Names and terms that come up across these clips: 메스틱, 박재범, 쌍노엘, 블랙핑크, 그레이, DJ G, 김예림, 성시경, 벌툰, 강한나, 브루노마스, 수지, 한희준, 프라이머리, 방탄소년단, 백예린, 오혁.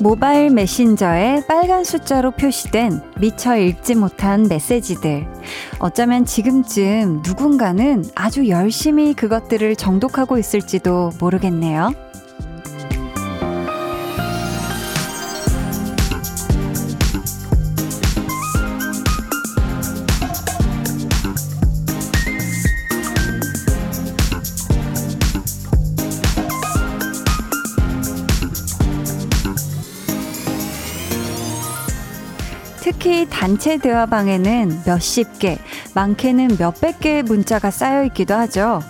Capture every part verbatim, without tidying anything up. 모바일 메신저에 빨간 숫자로 표시된 미처 읽지 못한 메시지들. 어쩌면 지금쯤 누군가는 아주 열심히 그것들을 정독하고 있을지도 모르겠네요. 특히 단체 대화방에는 몇십 개, 많게는 몇백 개의 문자가 쌓여있기도 하죠.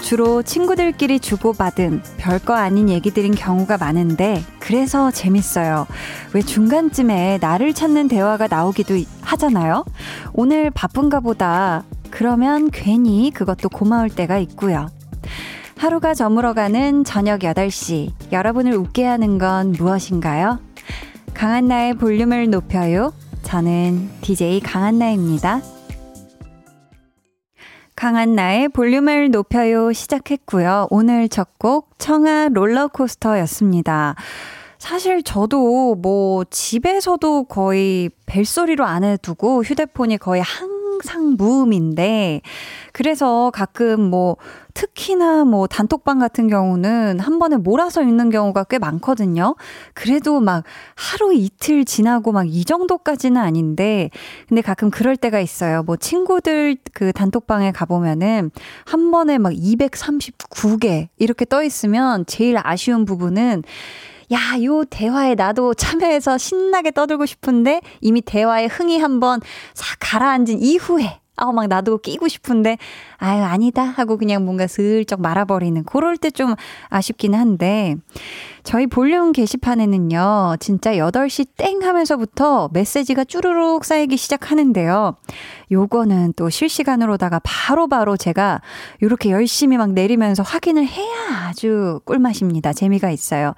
주로 친구들끼리 주고받은 별거 아닌 얘기들인 경우가 많은데 그래서 재밌어요. 왜 중간쯤에 나를 찾는 대화가 나오기도 하잖아요. 오늘 바쁜가 보다. 그러면 괜히 그것도 고마울 때가 있고요. 하루가 저물어가는 저녁 여덟 시, 여러분을 웃게 하는 건 무엇인가요? 강한나의 볼륨을 높여요. 저는 디제이 강한나입니다. 강한나의 볼륨을 높여요 시작했고요. 오늘 첫 곡 청아 롤러코스터였습니다. 사실 저도 뭐 집에서도 거의 벨소리로 안 해두고 휴대폰이 거의 항상 무음인데, 그래서 가끔 뭐 특히나 뭐 단톡방 같은 경우는 한 번에 몰아서 읽는 경우가 꽤 많거든요. 그래도 막 하루 이틀 지나고 막 이 정도까지는 아닌데, 근데 가끔 그럴 때가 있어요. 뭐 친구들 그 단톡방에 가보면은 한 번에 막 이백삼십구 개 이렇게 떠 있으면 제일 아쉬운 부분은, 야, 요 대화에 나도 참여해서 신나게 떠들고 싶은데 이미 대화에 흥이 한번 싹 가라앉은 이후에 아, 막 나도 끼고 싶은데 아유 아니다 하고 그냥 뭔가 슬쩍 말아버리는, 그럴 때 좀 아쉽긴 한데, 저희 볼륨 게시판에는요 진짜 여덟 시 땡 하면서부터 메시지가 쭈루룩 쌓이기 시작하는데요, 요거는 또 실시간으로다가 바로바로 제가 이렇게 열심히 막 내리면서 확인을 해야 아주 꿀맛입니다. 재미가 있어요.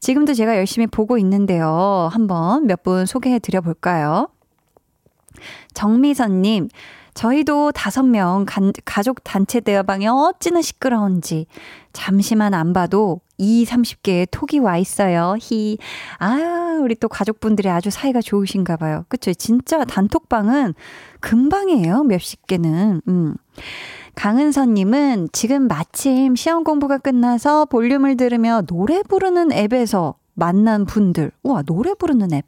지금도 제가 열심히 보고 있는데요, 한번 몇 분 소개해드려 볼까요? 정미선님, 저희도 다섯 명 가족 단체 대화방이 어찌나 시끄러운지 잠시만 안 봐도 이삼십 개의 톡이 와 있어요. 히. 아, 우리 또 가족분들이 아주 사이가 좋으신가 봐요. 그쵸? 진짜 단톡방은 금방이에요. 몇십 개는. 음. 강은선님은 지금 마침 시험 공부가 끝나서 볼륨을 들으며 노래 부르는 앱에서 만난 분들. 우와, 노래 부르는 앱.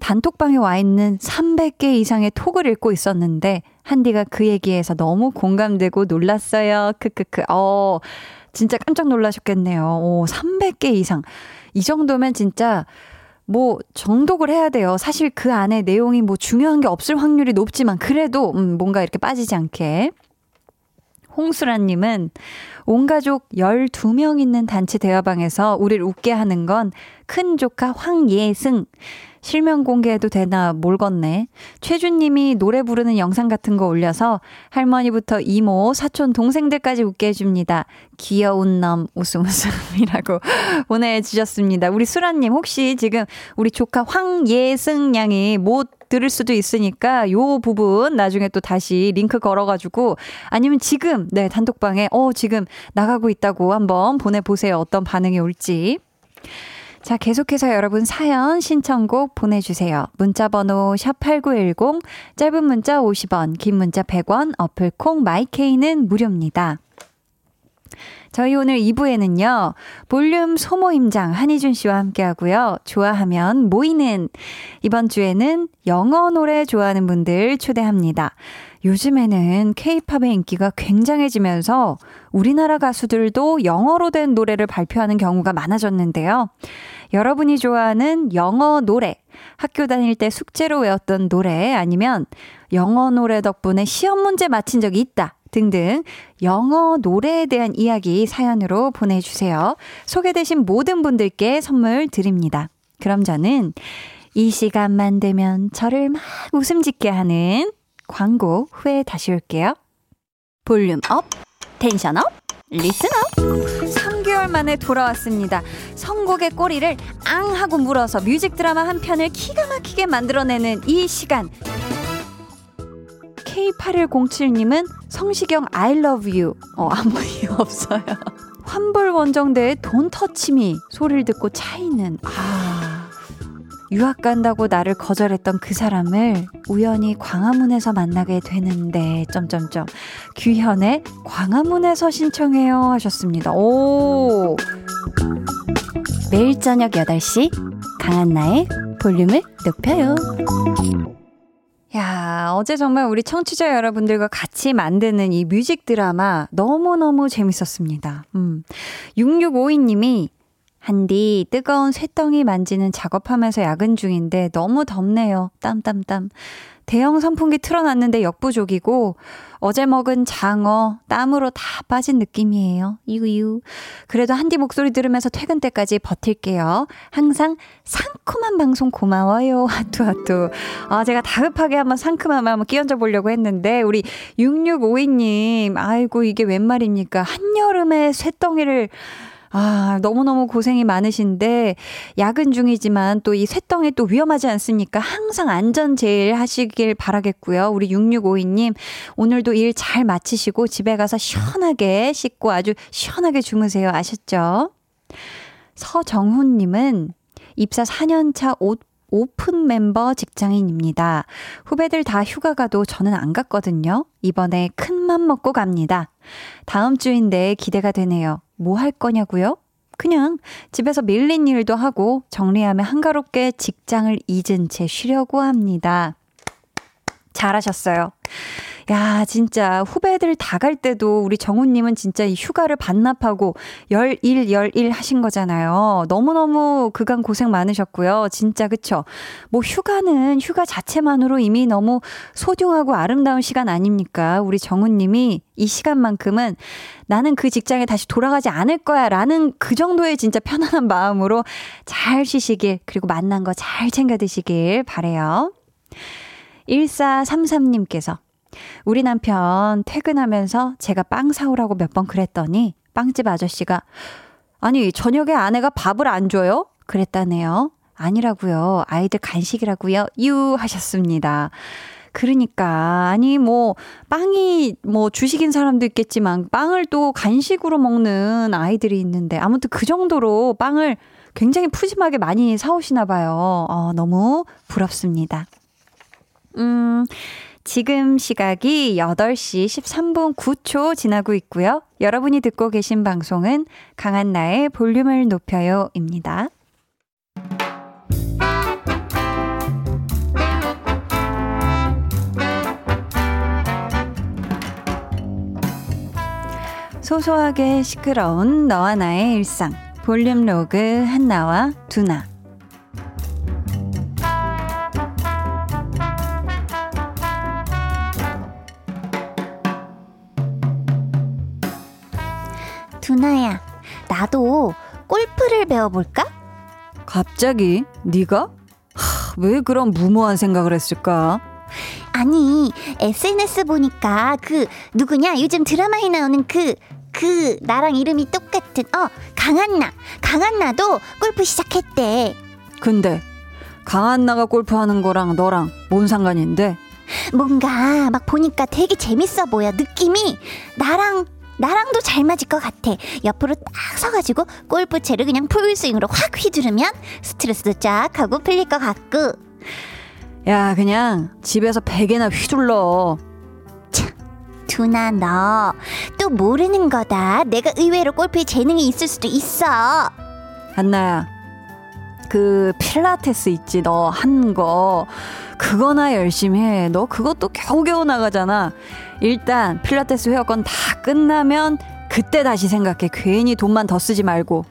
단톡방에 와 있는 삼백 개 이상의 톡을 읽고 있었는데 한디가 그 얘기에서 너무 공감되고 놀랐어요. 크크크. 어, 진짜 깜짝 놀라셨겠네요. 오, 삼백 개 이상. 이 정도면 진짜 뭐 정독을 해야 돼요. 사실 그 안에 내용이 뭐 중요한 게 없을 확률이 높지만 그래도 음, 뭔가 이렇게 빠지지 않게. 홍수라님은 온 가족 열두 명 있는 단체 대화방에서 우리를 웃게 하는 건 큰 조카 황예승. 실명 공개해도 되나 몰겠네. 최준님이 노래 부르는 영상 같은 거 올려서 할머니부터 이모, 사촌, 동생들까지 웃게 해줍니다. 귀여운 놈 웃음 웃음이라고 보내주셨습니다. 우리 수란님, 혹시 지금 우리 조카 황예승 양이 못 들을 수도 있으니까 요 부분 나중에 또 다시 링크 걸어가지고, 아니면 지금 네 단톡방에 어 지금 나가고 있다고 한번 보내보세요. 어떤 반응이 올지. 자, 계속해서 여러분 사연 신청곡 보내주세요. 문자번호 샵 팔구일공, 짧은 문자 오십 원, 긴 문자 백 원, 어플 콩 마이케이는 무료입니다. 저희 오늘 이 부에는요 볼륨 소모임장 한희준 씨와 함께하고요, 좋아하면 모이는, 이번 주에는 영어 노래 좋아하는 분들 초대합니다. 요즘에는 케이팝의 인기가 굉장해지면서 우리나라 가수들도 영어로 된 노래를 발표하는 경우가 많아졌는데요, 여러분이 좋아하는 영어 노래, 학교 다닐 때 숙제로 외웠던 노래, 아니면 영어 노래 덕분에 시험 문제 맞힌 적이 있다 등등 영어 노래에 대한 이야기 사연으로 보내주세요. 소개되신 모든 분들께 선물 드립니다. 그럼 저는 이 시간만 되면 저를 막 웃음 짓게 하는 광고 후에 다시 올게요. 볼륨 업, 텐션 업, 리슨업! 삼 개월 만에 돌아왔습니다. 선곡의 꼬리를 앙 하고 물어서 뮤직 드라마 한 편을 기가 막히게 만들어내는 이 시간. 케이 팔일공칠님은 성시경 I love you. 어, 아무 이유 없어요. 환불원정대의 Don't touch me 소리를 듣고 차이는. 아, 유학 간다고 나를 거절했던 그 사람을 우연히 광화문에서 만나게 되는데 점점점 규현의 광화문에서 신청해요 하셨습니다. 오, 매일 저녁 여덟 시 강한나의 볼륨을 높여요. 야, 어제 정말 우리 청취자 여러분들과 같이 만드는 이 뮤직 드라마 너무너무 재밌었습니다. 음. 육육오이님이 한디 뜨거운 쇳덩이 만지는 작업하면서 야근 중인데 너무 덥네요. 땀땀땀. 대형 선풍기 틀어놨는데 역부족이고 어제 먹은 장어 땀으로 다 빠진 느낌이에요. 이유유. 그래도 한디 목소리 들으면서 퇴근 때까지 버틸게요. 항상 상큼한 방송 고마워요. 하투하투. 아, 제가 다급하게 한번 상큼함을 한번 끼얹어 보려고 했는데 우리 육육오이님, 아이고 이게 웬 말입니까? 한여름에 쇳덩이를, 아, 너무너무 고생이 많으신데 야근 중이지만 또 이 쇳덩이 또 위험하지 않습니까? 항상 안전 제일 하시길 바라겠고요. 우리 육육오이님 오늘도 일 잘 마치시고 집에 가서 시원하게 씻고 아주 시원하게 주무세요. 아셨죠? 서정훈님은 입사 사 년차 옷 오픈 멤버 직장인입니다. 후배들 다 휴가 가도 저는 안 갔거든요. 이번에 큰맘 먹고 갑니다. 다음 주인데 기대가 되네요. 뭐 할 거냐고요? 그냥 집에서 밀린 일도 하고 정리하며 한가롭게 직장을 잊은 채 쉬려고 합니다. 잘하셨어요. 야, 진짜 후배들 다 갈 때도 우리 정훈님은 진짜 이 휴가를 반납하고 열일 열일 하신 거잖아요. 너무너무 그간 고생 많으셨고요. 진짜 그쵸? 뭐 휴가는 휴가 자체만으로 이미 너무 소중하고 아름다운 시간 아닙니까? 우리 정훈님이 이 시간만큼은 나는 그 직장에 다시 돌아가지 않을 거야 라는 그 정도의 진짜 편안한 마음으로 잘 쉬시길, 그리고 만난 거 잘 챙겨 드시길 바래요. 일사삼삼님께서 우리 남편 퇴근하면서 제가 빵 사오라고 몇 번 그랬더니 빵집 아저씨가 아니 저녁에 아내가 밥을 안 줘요? 그랬다네요. 아니라고요. 아이들 간식이라고요. 유 하셨습니다. 그러니까 아니 뭐 빵이 뭐 주식인 사람도 있겠지만 빵을 또 간식으로 먹는 아이들이 있는데 아무튼 그 정도로 빵을 굉장히 푸짐하게 많이 사오시나 봐요. 어, 너무 부럽습니다. 음... 지금 시각이 여덟 시 십삼 분 구 초 지나고 있고요. 여러분이 듣고 계신 방송은 강한나의 볼륨을 높여요입니다. 소소하게 시끄러운 너와 나의 일상. 볼륨 로그 한나와 두나. 누나야, 나도 골프를 배워볼까? 갑자기? 네가? 하, 왜 그런 무모한 생각을 했을까? 아니, 에스엔에스 보니까 그 누구냐? 요즘 드라마에 나오는 그, 그 나랑 이름이 똑같은 어 강한나, 강한나도 골프 시작했대. 근데 강한나가 골프하는 거랑 너랑 뭔 상관인데? 뭔가 막 보니까 되게 재밌어 보여. 느낌이 나랑 나랑도 잘 맞을 것 같아. 옆으로 딱 서가지고 골프채를 그냥 풀스윙으로 확 휘두르면 스트레스도 쫙 하고 풀릴 것 같고. 야, 그냥 집에서 베개나 휘둘러. 참, 두나 너 또 모르는 거다. 내가 의외로 골프에 재능이 있을 수도 있어. 한나야, 그 필라테스 있지 너 한 거 그거나 열심히 해. 너 그것도 겨우겨우 나가잖아. 일단 필라테스 회원권 다 끝나면 그때 다시 생각해. 괜히 돈만 더 쓰지 말고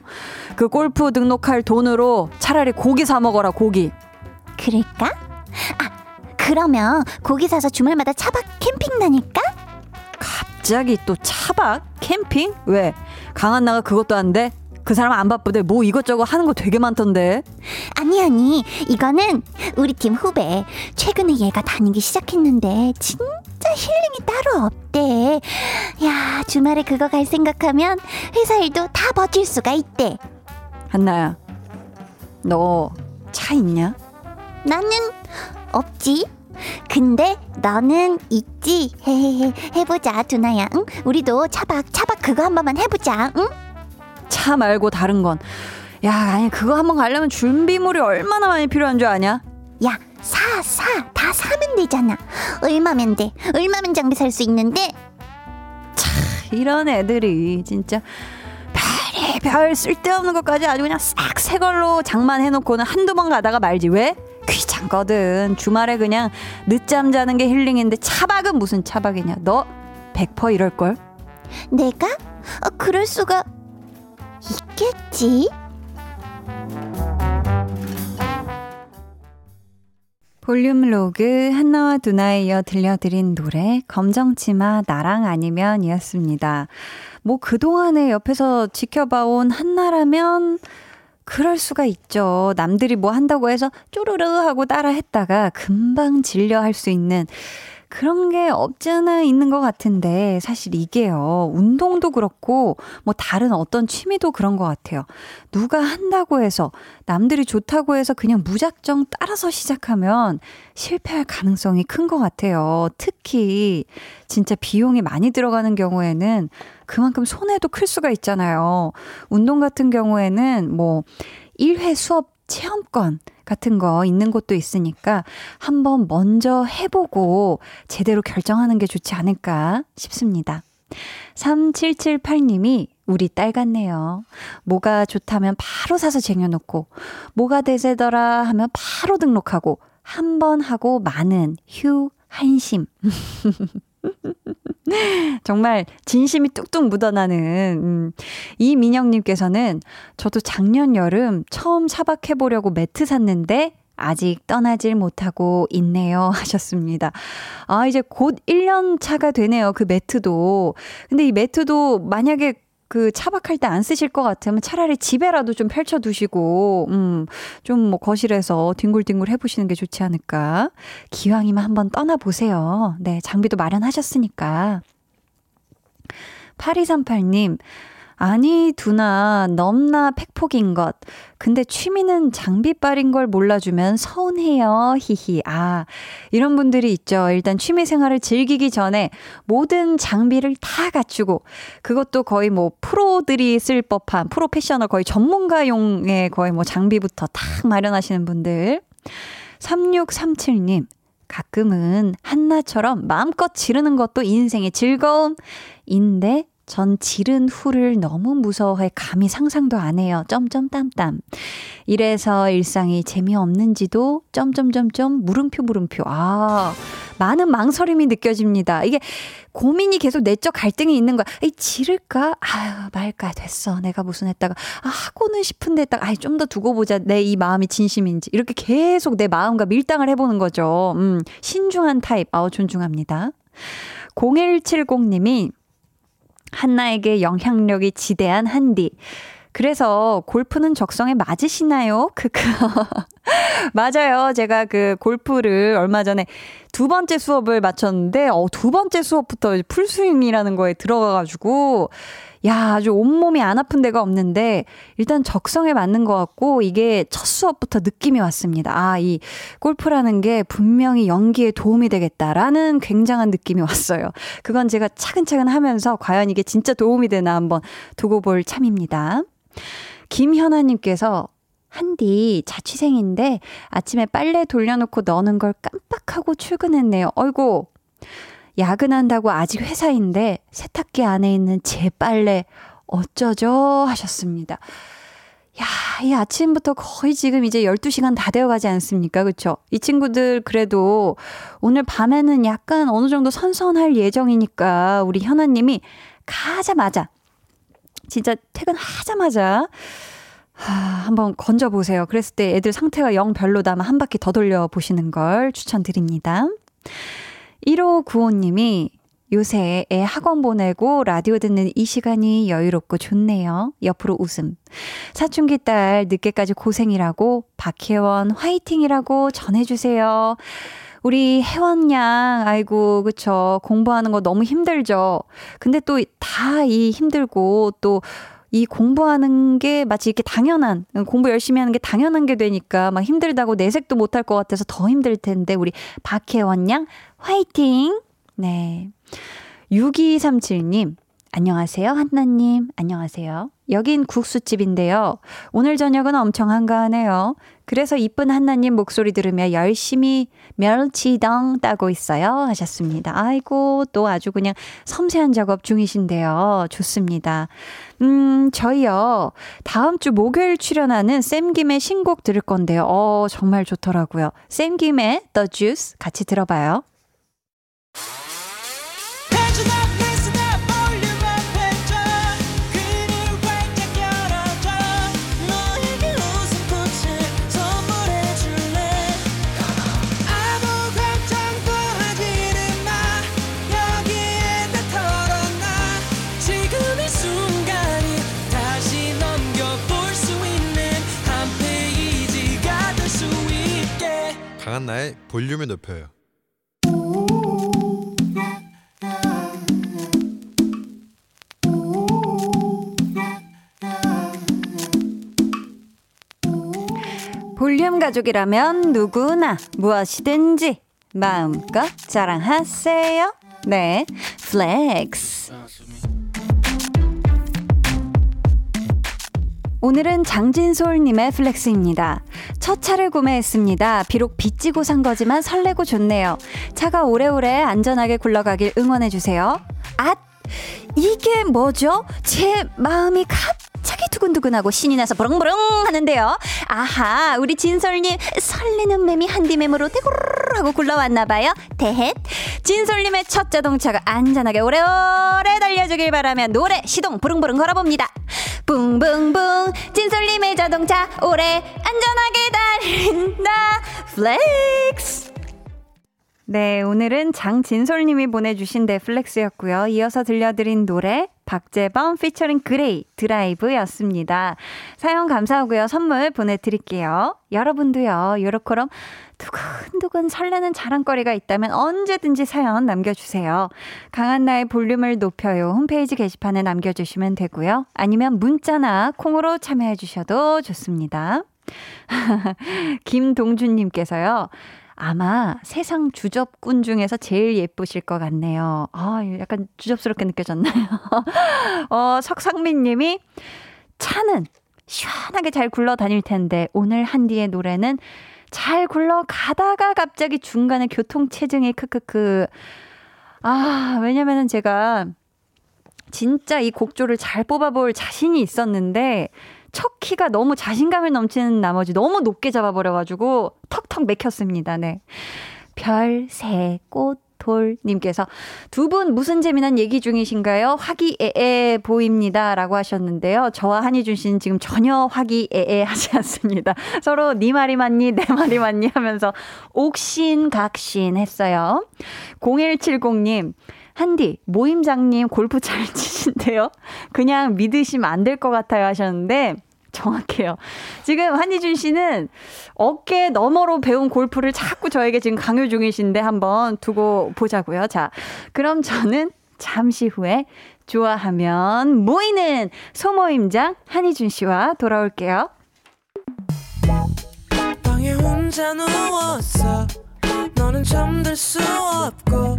그 골프 등록할 돈으로 차라리 고기 사 먹어라. 고기. 그럴까? 아, 그러면 고기 사서 주말마다 차박 캠핑 나니까? 갑자기 또 차박? 캠핑? 왜? 강한나가 그것도 안 돼? 그 사람 안 바쁘대. 뭐 이것저것 하는 거 되게 많던데. 아니 아니 이거는 우리 팀 후배. 최근에 얘가 다니기 시작했는데 진짜 힐링이 따로 없대. 야 주말에 그거 갈 생각하면 회사 일도 다 버틸 수가 있대. 한나야 너 차 있냐? 나는 없지. 근데 너는 있지. 헤헤헤 해보자 두나야. 응? 우리도 차박 차박 그거 한 번만 해보자. 응? 차 말고 다른 건. 야 아니 그거 한번 가려면 준비물이 얼마나 많이 필요한 줄 아냐? 야 사 사 다 사면 되잖아. 얼마면 돼. 얼마면 장비 살 수 있는데. 차 이런 애들이 진짜 별의별 쓸데없는 것까지 아주 그냥 싹 새 걸로 장만해놓고는 한두 번 가다가 말지. 왜? 귀찮거든. 주말에 그냥 늦잠 자는 게 힐링인데 차박은 무슨 차박이냐. 너 백 퍼센트 이럴걸? 내가? 어, 그럴 수가 있겠지. 볼륨 로그 한나와 두나에 이어 들려드린 노래 검정치마 나랑 아니면 이었습니다. 뭐 그동안에 옆에서 지켜봐온 한나라면 그럴 수가 있죠. 남들이 뭐 한다고 해서 쪼르르 하고 따라 했다가 금방 질려 할 수 있는 그런 게 없지 않아 있는 것 같은데, 사실 이게요. 운동도 그렇고 뭐 다른 어떤 취미도 그런 것 같아요. 누가 한다고 해서 남들이 좋다고 해서 그냥 무작정 따라서 시작하면 실패할 가능성이 큰 것 같아요. 특히 진짜 비용이 많이 들어가는 경우에는 그만큼 손해도 클 수가 있잖아요. 운동 같은 경우에는 뭐 일 회 수업 체험권 같은 거 있는 곳도 있으니까 한번 먼저 해보고 제대로 결정하는 게 좋지 않을까 싶습니다. 삼칠칠팔 님이 우리 딸 같네요. 뭐가 좋다면 바로 사서 쟁여놓고 뭐가 대세더라 하면 바로 등록하고 한 번 하고 마는 휴 한심. 정말 진심이 뚝뚝 묻어나는 음. 이민영님께서는 저도 작년 여름 처음 차박해보려고 매트 샀는데 아직 떠나질 못하고 있네요 하셨습니다. 아 이제 곧 일 년 차가 되네요. 그 매트도. 근데 이 매트도 만약에 그 차박할 때 안 쓰실 것 같으면 차라리 집에라도 좀 펼쳐두시고 음, 좀 뭐 거실에서 뒹굴뒹굴 해보시는 게 좋지 않을까. 기왕이면 한번 떠나보세요. 네, 장비도 마련하셨으니까. 팔이삼팔 님 아니 두나 넘나 팩폭인 것. 근데 취미는 장비빨인 걸 몰라주면 서운해요. 히히. 아 이런 분들이 있죠. 일단 취미생활을 즐기기 전에 모든 장비를 다 갖추고 그것도 거의 뭐 프로들이 쓸 법한 프로페셔널 거의 전문가용의 거의 뭐 장비부터 딱 마련하시는 분들. 삼육삼칠 님 가끔은 한나처럼 마음껏 지르는 것도 인생의 즐거움인데 전 지른 후를 너무 무서워해 감히 상상도 안 해요. 점점땀땀. 이래서 일상이 재미없는지도 점점점점 물음표 물음표. 아 많은 망설임이 느껴집니다. 이게 고민이 계속 내적 갈등이 있는 거야. 이 지를까? 아유 말까? 됐어. 내가 무슨 했다가 아, 하고는 싶은데 했다가 아, 좀 더 두고 보자. 내 이 마음이 진심인지. 이렇게 계속 내 마음과 밀당을 해보는 거죠. 음, 신중한 타입. 아우 존중합니다. 공일칠공 님이 한나에게 영향력이 지대한 한디. 그래서 골프는 적성에 맞으시나요? 크크. 맞아요. 제가 그 골프를 얼마 전에 두 번째 수업을 마쳤는데 어, 두 번째 수업부터 풀스윙이라는 거에 들어가가지고 야 아주 온몸이 안 아픈 데가 없는데 일단 적성에 맞는 것 같고 이게 첫 수업부터 느낌이 왔습니다. 아, 이 골프라는 게 분명히 연기에 도움이 되겠다라는 굉장한 느낌이 왔어요. 그건 제가 차근차근 하면서 과연 이게 진짜 도움이 되나 한번 두고 볼 참입니다. 김현아님께서 한디 자취생인데 아침에 빨래 돌려놓고 넣는 걸 깜빡하고 출근했네요. 어이고 야근한다고 아직 회사인데 세탁기 안에 있는 제 빨래 어쩌죠 하셨습니다. 야, 이 아침부터 거의 지금 이제 열두 시간 다 되어가지 않습니까? 그렇죠? 이 친구들 그래도 오늘 밤에는 약간 어느 정도 선선할 예정이니까 우리 현아님이 가자마자 진짜 퇴근하자마자 하, 한번 건져보세요. 그랬을 때 애들 상태가 영 별로다면 한 바퀴 더 돌려보시는 걸 추천드립니다. 일오구오 님이 요새 애 학원 보내고 라디오 듣는 이 시간이 여유롭고 좋네요. 옆으로 웃음. 사춘기 딸 늦게까지 고생이라고 박혜원 화이팅이라고 전해주세요. 우리 혜원 양, 아이고, 그쵸. 공부하는 거 너무 힘들죠. 근데 또 다 이 힘들고 또 이 공부하는 게 마치 이렇게 당연한, 공부 열심히 하는 게 당연한 게 되니까 막 힘들다고 내색도 못할 것 같아서 더 힘들 텐데, 우리 박혜원 양, 화이팅! 네. 육이삼칠님, 안녕하세요, 한나님. 안녕하세요. 여긴 국수집인데요. 오늘 저녁은 엄청 한가하네요. 그래서 이쁜 한나님 목소리 들으며 열심히 멸치덩 따고 있어요. 하셨습니다. 아이고, 또 아주 그냥 섬세한 작업 중이신데요. 좋습니다. 음, 저희요. 다음 주 목요일 출연하는 쌤김의 신곡 들을 건데요. 어, 정말 좋더라고요. 쌤김의 The Juice 같이 들어봐요. 강한나의 볼륨을 높여요. 볼륨 가족이라면 누구나 무엇이든지 마음껏 자랑하세요. 네, 플렉스. 오늘은 장진솔님의 플렉스입니다. 첫 차를 구매했습니다. 비록 빚지고 산 거지만 설레고 좋네요. 차가 오래오래 안전하게 굴러가길 응원해주세요. 앗! 이게 뭐죠? 제 마음이 갑자기 두근두근하고 신이 나서 부릉부릉 하는데요. 아하, 우리 진솔님 설레는 매미 한디맴으로 대구르르 하고 굴러왔나봐요. 대헷. 진솔님의 첫 자동차가 안전하게 오래오래 달려주길 바라며 노래 시동 부릉부릉 걸어봅니다. 붕붕붕 진솔님의 자동차 오래 안전하게 달린다. 플렉스. 네, 오늘은 장진솔님이 보내주신 넷플렉스였고요. 이어서 들려드린 노래 박재범 피처링 그레이 드라이브였습니다. 사연 감사하고요. 선물 보내드릴게요. 여러분도요. 요렇게럼 두근두근 설레는 자랑거리가 있다면 언제든지 사연 남겨주세요. 강한나의 볼륨을 높여요. 홈페이지 게시판에 남겨주시면 되고요. 아니면 문자나 콩으로 참여해주셔도 좋습니다. 김동준님께서요. 아마 세상 주접꾼 중에서 제일 예쁘실 것 같네요. 아, 약간 주접스럽게 느껴졌나요? 어, 석상민 님이 차는 시원하게 잘 굴러다닐 텐데 오늘 한디의 노래는 잘 굴러가다가 갑자기 중간에 교통체증이 크크크. 아, 왜냐면은 제가 진짜 이 곡조를 잘 뽑아볼 자신이 있었는데 첫 키가 너무 자신감을 넘치는 나머지 너무 높게 잡아버려가지고 턱턱 맥혔습니다. 네. 별, 새, 꽃, 돌 님께서 두 분 무슨 재미난 얘기 중이신가요? 화기애애 보입니다. 라고 하셨는데요. 저와 한희준 씨는 지금 전혀 화기애애 하지 않습니다. 서로 네 말이 맞니? 내 말이 맞니? 하면서 옥신각신 했어요. 공일칠공님. 한디, 모임장님 골프 잘 치신대요? 그냥 믿으시면 안 될 것 같아요 하셨는데 정확해요. 지금 한희준 씨는 어깨 너머로 배운 골프를 자꾸 저에게 지금 강요 중이신데 한번 두고 보자고요. 자, 그럼 저는 잠시 후에 좋아하면 모이는 소모임장 한희준 씨와 돌아올게요. 방에 혼자 누웠어 너는 잠들 수 없고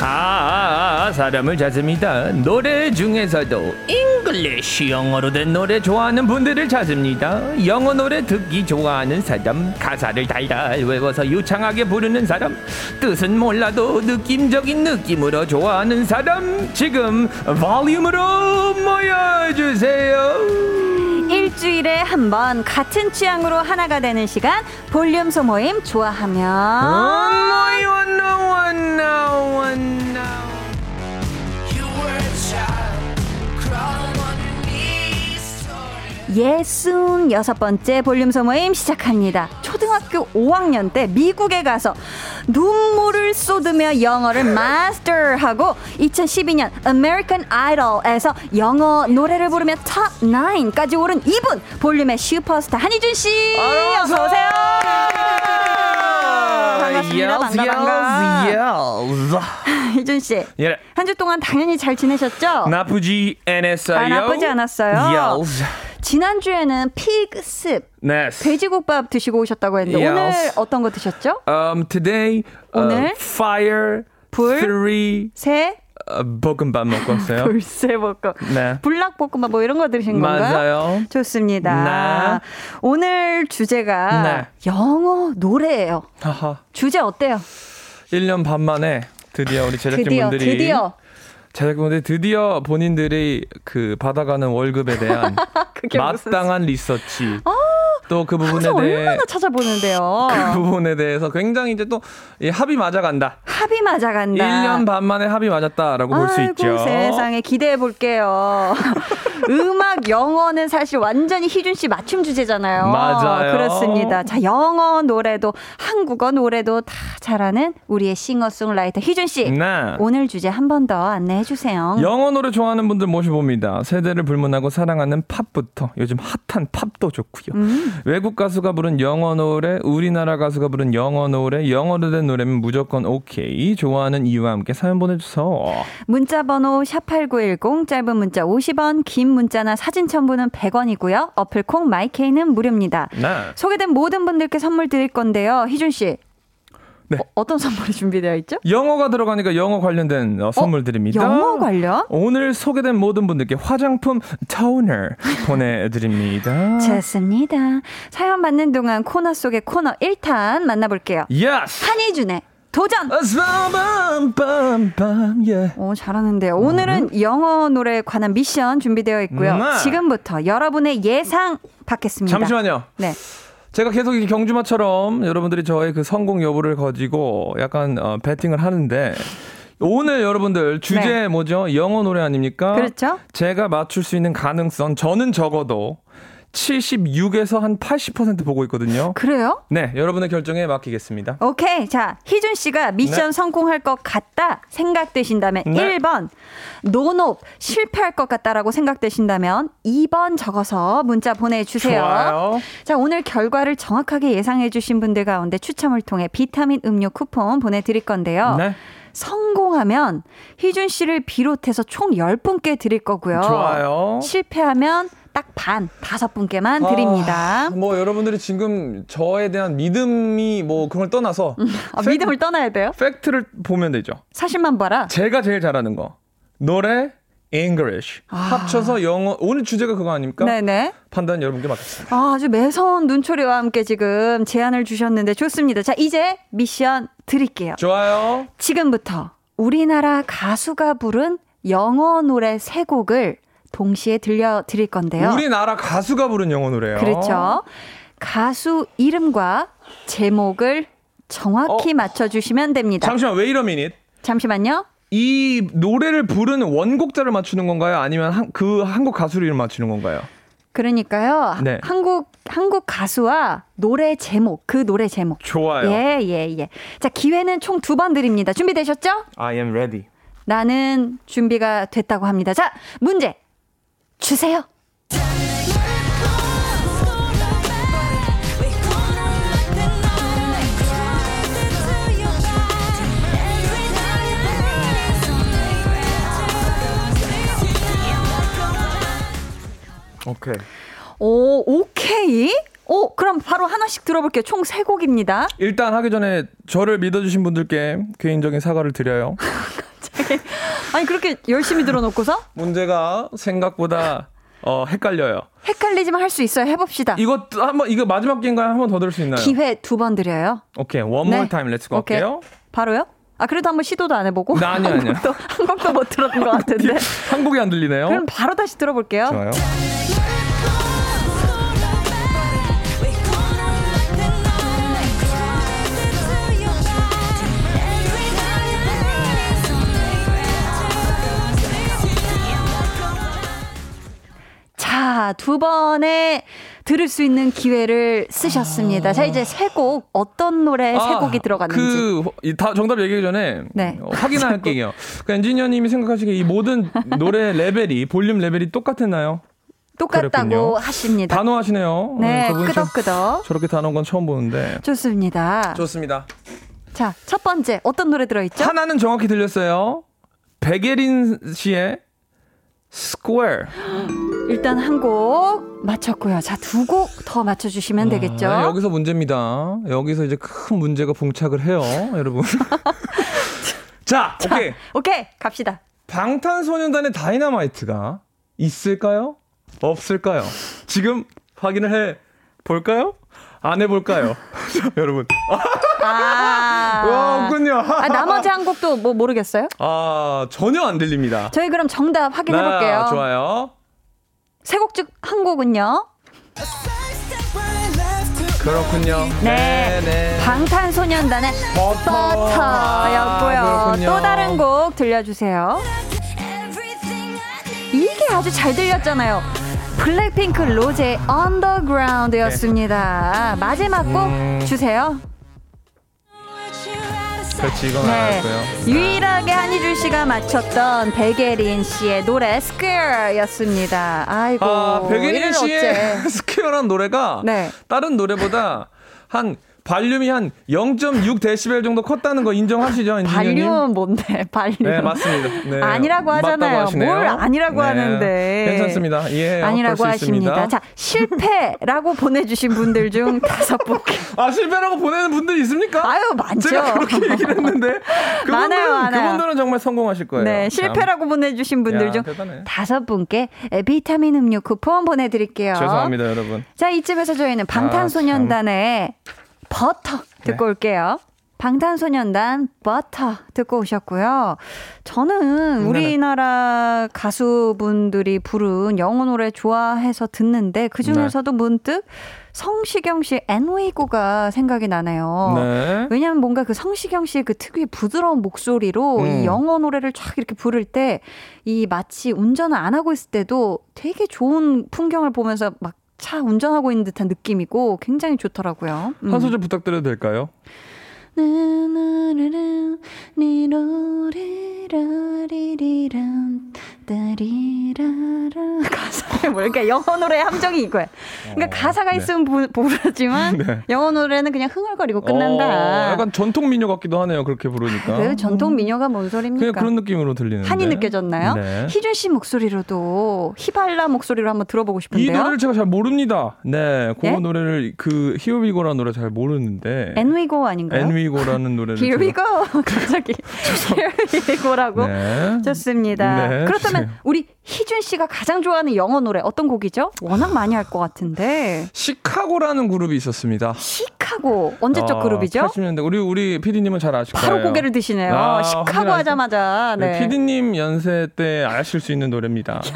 아, 아, 아, 사람을 찾습니다. 노래 중에서도 인간 잉글리시 영어로 된 노래 좋아하는 분들을 찾습니다. 영어 노래 듣기 좋아하는 사람, 가사를 달달 외워서 유창하게 부르는 사람, 뜻은 몰라도 느낌적인 느낌으로 좋아하는 사람, 지금 볼륨으로 모여주세요. 일주일에 한 번 같은 취향으로 하나가 되는 시간, 볼륨 소모임 좋아하면 원나이 원나 원나 원나. 예순 여섯 번째 볼륨 소모임 시작합니다. 초등학교 오 학년 때 미국에 가서 눈물을 쏟으며 영어를 마스터하고 이천십이 년 American Idol에서 영어 노래를 부르며 탑 나인까지 오른 이분, 볼륨의 슈퍼스타 한희준 씨, 어서 오세요. 반갑습니다. 반가 반가. 희준 씨, 한 주 동안 당연히 잘 지내셨죠? 나쁘지 않았어요. 아, 나쁘지 않았어요. 지난주에는 피그습, 네, 돼지국밥 드시고 오셨다고 했는데, yes, 오늘 어떤 거 드셨죠? Um, today, 오늘 uh, fire, 불, three, 세, uh, 볶음밥 먹고 왔어요. 불새 볶음, 네, 불락볶음밥 뭐 이런 거 드신 건가요? 맞아요. 좋습니다. 네. 오늘 주제가, 네, 영어 노래예요. 아하. 주제 어때요? 일 년 반 만에 드디어 우리 제작진분들이 드디어, 드디어. 제작분들 드디어 본인들이 그 받아가는 월급에 대한 마땅한 리서치, 아, 또 그 부분에 대해 얼마나 찾아보는데요. 그 부분에 대해서 굉장히 이제 또 합이 맞아간다. 합이 맞아간다. 일 년 반 만에 합이 맞았다라고 볼 수 있죠. 세상에, 기대해 볼게요. 음악, 영어는 사실 완전히 희준 씨 맞춤 주제잖아요. 맞아요. 그렇습니다. 자, 영어 노래도 한국어 노래도 다 잘하는 우리의 싱어송라이터 희준 씨. 네. 오늘 주제 한 번 더 안내해 주세요. 영어 노래 좋아하는 분들 모셔봅니다. 세대를 불문하고 사랑하는 팝부터 요즘 핫한 팝도 좋고요. 음. 외국 가수가 부른 영어 노래, 우리나라 가수가 부른 영어 노래, 영어로 된 노래면 무조건 오케이. 좋아하는 이유와 함께 사연 보내주세요. 문자번호 샵팔구일공, 짧은 문자 오십 원, 긴 문자나 사진 첨부는 백 원이고요. 어플 콩 마이케이는 무료입니다. 네. 소개된 모든 분들께 선물 드릴 건데요. 희준 씨, 네, 어, 어떤 선물이 준비되어 있죠? 영어가 들어가니까 영어 관련된 어, 선물 드립니다. 영어 관련? 오늘 소개된 모든 분들께 화장품 토너 보내드립니다. 좋습니다. 사연 받는 동안 코너 속의 코너 일 탄 만나볼게요. Yes. 한희준의 도전! 오, 잘하는데요. 오늘은 영어 노래에 관한 미션 준비되어 있고요. 지금부터 여러분의 예상 받겠습니다. 잠시만요. 네. 제가 계속 경주마처럼 여러분들이 저의 그 성공 여부를 가지고 약간 어, 배팅을 하는데, 오늘 여러분들 주제, 네, 뭐죠? 영어 노래 아닙니까? 그렇죠. 제가 맞출 수 있는 가능성, 저는 적어도 칠십육에서 한 팔십 퍼센트 보고 있거든요. 그래요? 네, 여러분의 결정에 맡기겠습니다. 오케이. 자, 희준 씨가 미션, 네, 성공할 것 같다 생각되신다면, 네, 일 번, 노노 실패할 것 같다라고 생각되신다면 이 번 적어서 문자 보내주세요. 좋아요. 자, 오늘 결과를 정확하게 예상해 주신 분들 가운데 추첨을 통해 비타민 음료 쿠폰 보내드릴 건데요. 네. 성공하면 희준 씨를 비롯해서 총 열 분께 드릴 거고요. 좋아요. 실패하면 딱 반, 다섯 분께만 드립니다. 아, 뭐 여러분들이 지금 저에 대한 믿음이 뭐 그걸 떠나서 아, 팩, 믿음을 떠나야 돼요? 팩트를 보면 되죠. 사실만 봐라. 제가 제일 잘하는 거, 노래, English, 아, 합쳐서 영어. 오늘 주제가 그거 아닙니까? 네네. 판단 여러분께 맡겼습니다. 아, 아주 매서운 눈초리와 함께 지금 제안을 주셨는데 좋습니다. 자, 이제 미션 드릴게요. 좋아요. 지금부터 우리나라 가수가 부른 영어 노래 세 곡을 동시에 들려드릴 건데요. 우리나라 가수가 부른 영어 노래요. 그렇죠. 가수 이름과 제목을 정확히 어, 맞춰주시면 됩니다. 잠시만, wait a minute. 잠시만요. 이 노래를 부른 원곡자를 맞추는 건가요? 아니면 한, 그 한국 가수 이름 맞추는 건가요? 그러니까요. 네. 한국, 한국 가수와 노래 제목, 그 노래 제목. 좋아요. 예, 예, 예. 자, 기회는 총 두 번 드립니다. 준비되셨죠? I am ready. 나는 준비가 됐다고 합니다. 자, 문제 주세요. 오케이. 오, 오케이? 오, 그럼 바로 하나씩 들어볼게요. 총 세 곡입니다. 일단 하기 전에 저를 믿어주신 분들께 개인적인 사과를 드려요. 갑자기. 아니 그렇게 열심히 들어놓고서? 문제가 생각보다 어 헷갈려요. 헷갈리지만 할 수 있어요. 해봅시다. 이거 한번 이거 마지막 기회인가요? 한 번 더 들을 수 있나요? 기회 두 번 드려요. 오케이, one more 네. time. Let's go. 오케이. 할게요. 바로요? 아 그래도 한번 시도도 안 해보고. 나 아니야 아니야. 한 곡도 못 들었던 것 같은데. 한국이 안 들리네요. 그럼 바로 다시 들어볼게요. 좋아요. 자, 두 번의 들을 수 있는 기회를 쓰셨습니다. 아... 자, 이제 세 곡, 어떤 노래 아, 세 곡이 들어갔는지. 그, 다 정답 얘기하기 전에 네. 어, 확인할게요. 그러니까 엔지니어님이 생각하시기에 이 모든 노래 레벨이, 볼륨 레벨이 똑같았나요? 똑같다고 그랬군요. 하십니다. 단호하시네요. 네, 음, 끄덕끄덕. 저렇게 단호한 건 처음 보는데. 좋습니다. 좋습니다. 자, 첫 번째, 어떤 노래 들어있죠? 하나는 정확히 들렸어요. 백예린 씨의 스퀘어. 일단 한 곡 맞췄고요. 자, 두 곡 더 맞춰주시면 되겠죠. 아, 여기서 문제입니다. 여기서 이제 큰 문제가 봉착을 해요, 여러분. 자, 자, 오케이. 오케이, 갑시다. 방탄소년단의 다이너마이트가 있을까요? 없을까요? 지금 확인을 해 볼까요? 안 해볼까요? 여러분. 아. 와, 없군요. 아, 나머지 한 곡도 뭐 모르겠어요? 아, 전혀 안 들립니다. 저희 그럼 정답 확인해볼게요. 네, 좋아요. 세 곡 중 한 곡은요? 그렇군요. 네. 네네. 방탄소년단의 버터였고요. 그렇군요. 또 다른 곡 들려주세요. 이게 아주 잘 들렸잖아요. 블랙핑크 로제의 언더그라운드였습니다. 네. 마지막 곡 음... 주세요. 그렇지, 이건 알았어요. 네. 유일하게 한희준 씨가 맞췄던 백예린 씨의 노래 스퀘어였습니다. 아이고. 아, 백예린 씨의 스퀘어란 노래가 네. 다른 노래보다 한 발륨이 한 영 점 육 데시벨 정도 컸다는 거 인정하시죠, 인지현님? 발륨은 뭔데? 발륨. 네, 맞습니다. 네. 아니라고 하잖아요. 뭘 아니라고 네. 하는데. 괜찮습니다. 예, 아니라고 하십니다. 자, 실패라고 보내주신 분들 중 다섯 분. 아, 실패라고 보내는 분들 있습니까? 아유, 많죠. 제가 그렇게 얘기를 했는데. 그분들은, 많아요, 많아요. 그분들은 정말 성공하실 거예요. 네, 실패라고 참. 보내주신 분들 야, 중 대단해. 다섯 분께 비타민 음료 쿠폰 보내드릴게요. 죄송합니다, 여러분. 자, 이쯤에서 저희는 방탄소년단의 아, 버터 듣고 네. 올게요. 방탄소년단 버터 듣고 오셨고요. 저는 우리나라 가수분들이 부른 영어 노래 좋아해서 듣는데 그중에서도 네. 문득 성시경 씨의 엔웨이고가 생각이 나네요. 네. 왜냐하면 뭔가 그 성시경 씨의 그 특유의 부드러운 목소리로 음. 이 영어 노래를 쫙 이렇게 부를 때 이 마치 운전을 안 하고 있을 때도 되게 좋은 풍경을 보면서 막 차 운전하고 있는 듯한 느낌이고 굉장히 좋더라고요. 음. 한 소절 부탁드려도 될까요? 가사에 뭐 이렇게 영어 노래의 함정이 이거야. 그러니까 어, 가사가 네. 있으면 모르지만 네. 영어 노래는 그냥 흥얼거리고 끝난다. 어, 약간 전통 민요 같기도 하네요. 그렇게 부르니까. 그 전통 민요가 뭔 소리입니까? 그냥 그런 느낌으로 들리는데. 한이 느껴졌나요? 네. 희준 씨 목소리로도 히발라 목소리로 한번 들어보고 싶은데요. 이 노래를 제가 잘 모릅니다. 네, 그 네? 노래를 그 히어비고라는 노래 잘 모르는데. 엔위고 아닌가요? 엔위고라는 노래를. 히어비고 갑자기 히어비고라고 네. 좋습니다. 네. 그렇다면 주세요. 우리 희준 씨가 가장 좋아하는 영어 노래 어떤 곡이죠? 워낙 많이 할 것 같은데. 시카고라는 그룹이 있었습니다. 시카고 언제적 아, 그룹이죠? 팔십 년대. 우리 우리 피디님은 잘 아실 바로 거예요. 바로 고개를 드시네요. 아, 시카고 하자마자. 네. 피디님 연세 때 아실 수 있는 노래입니다. 네.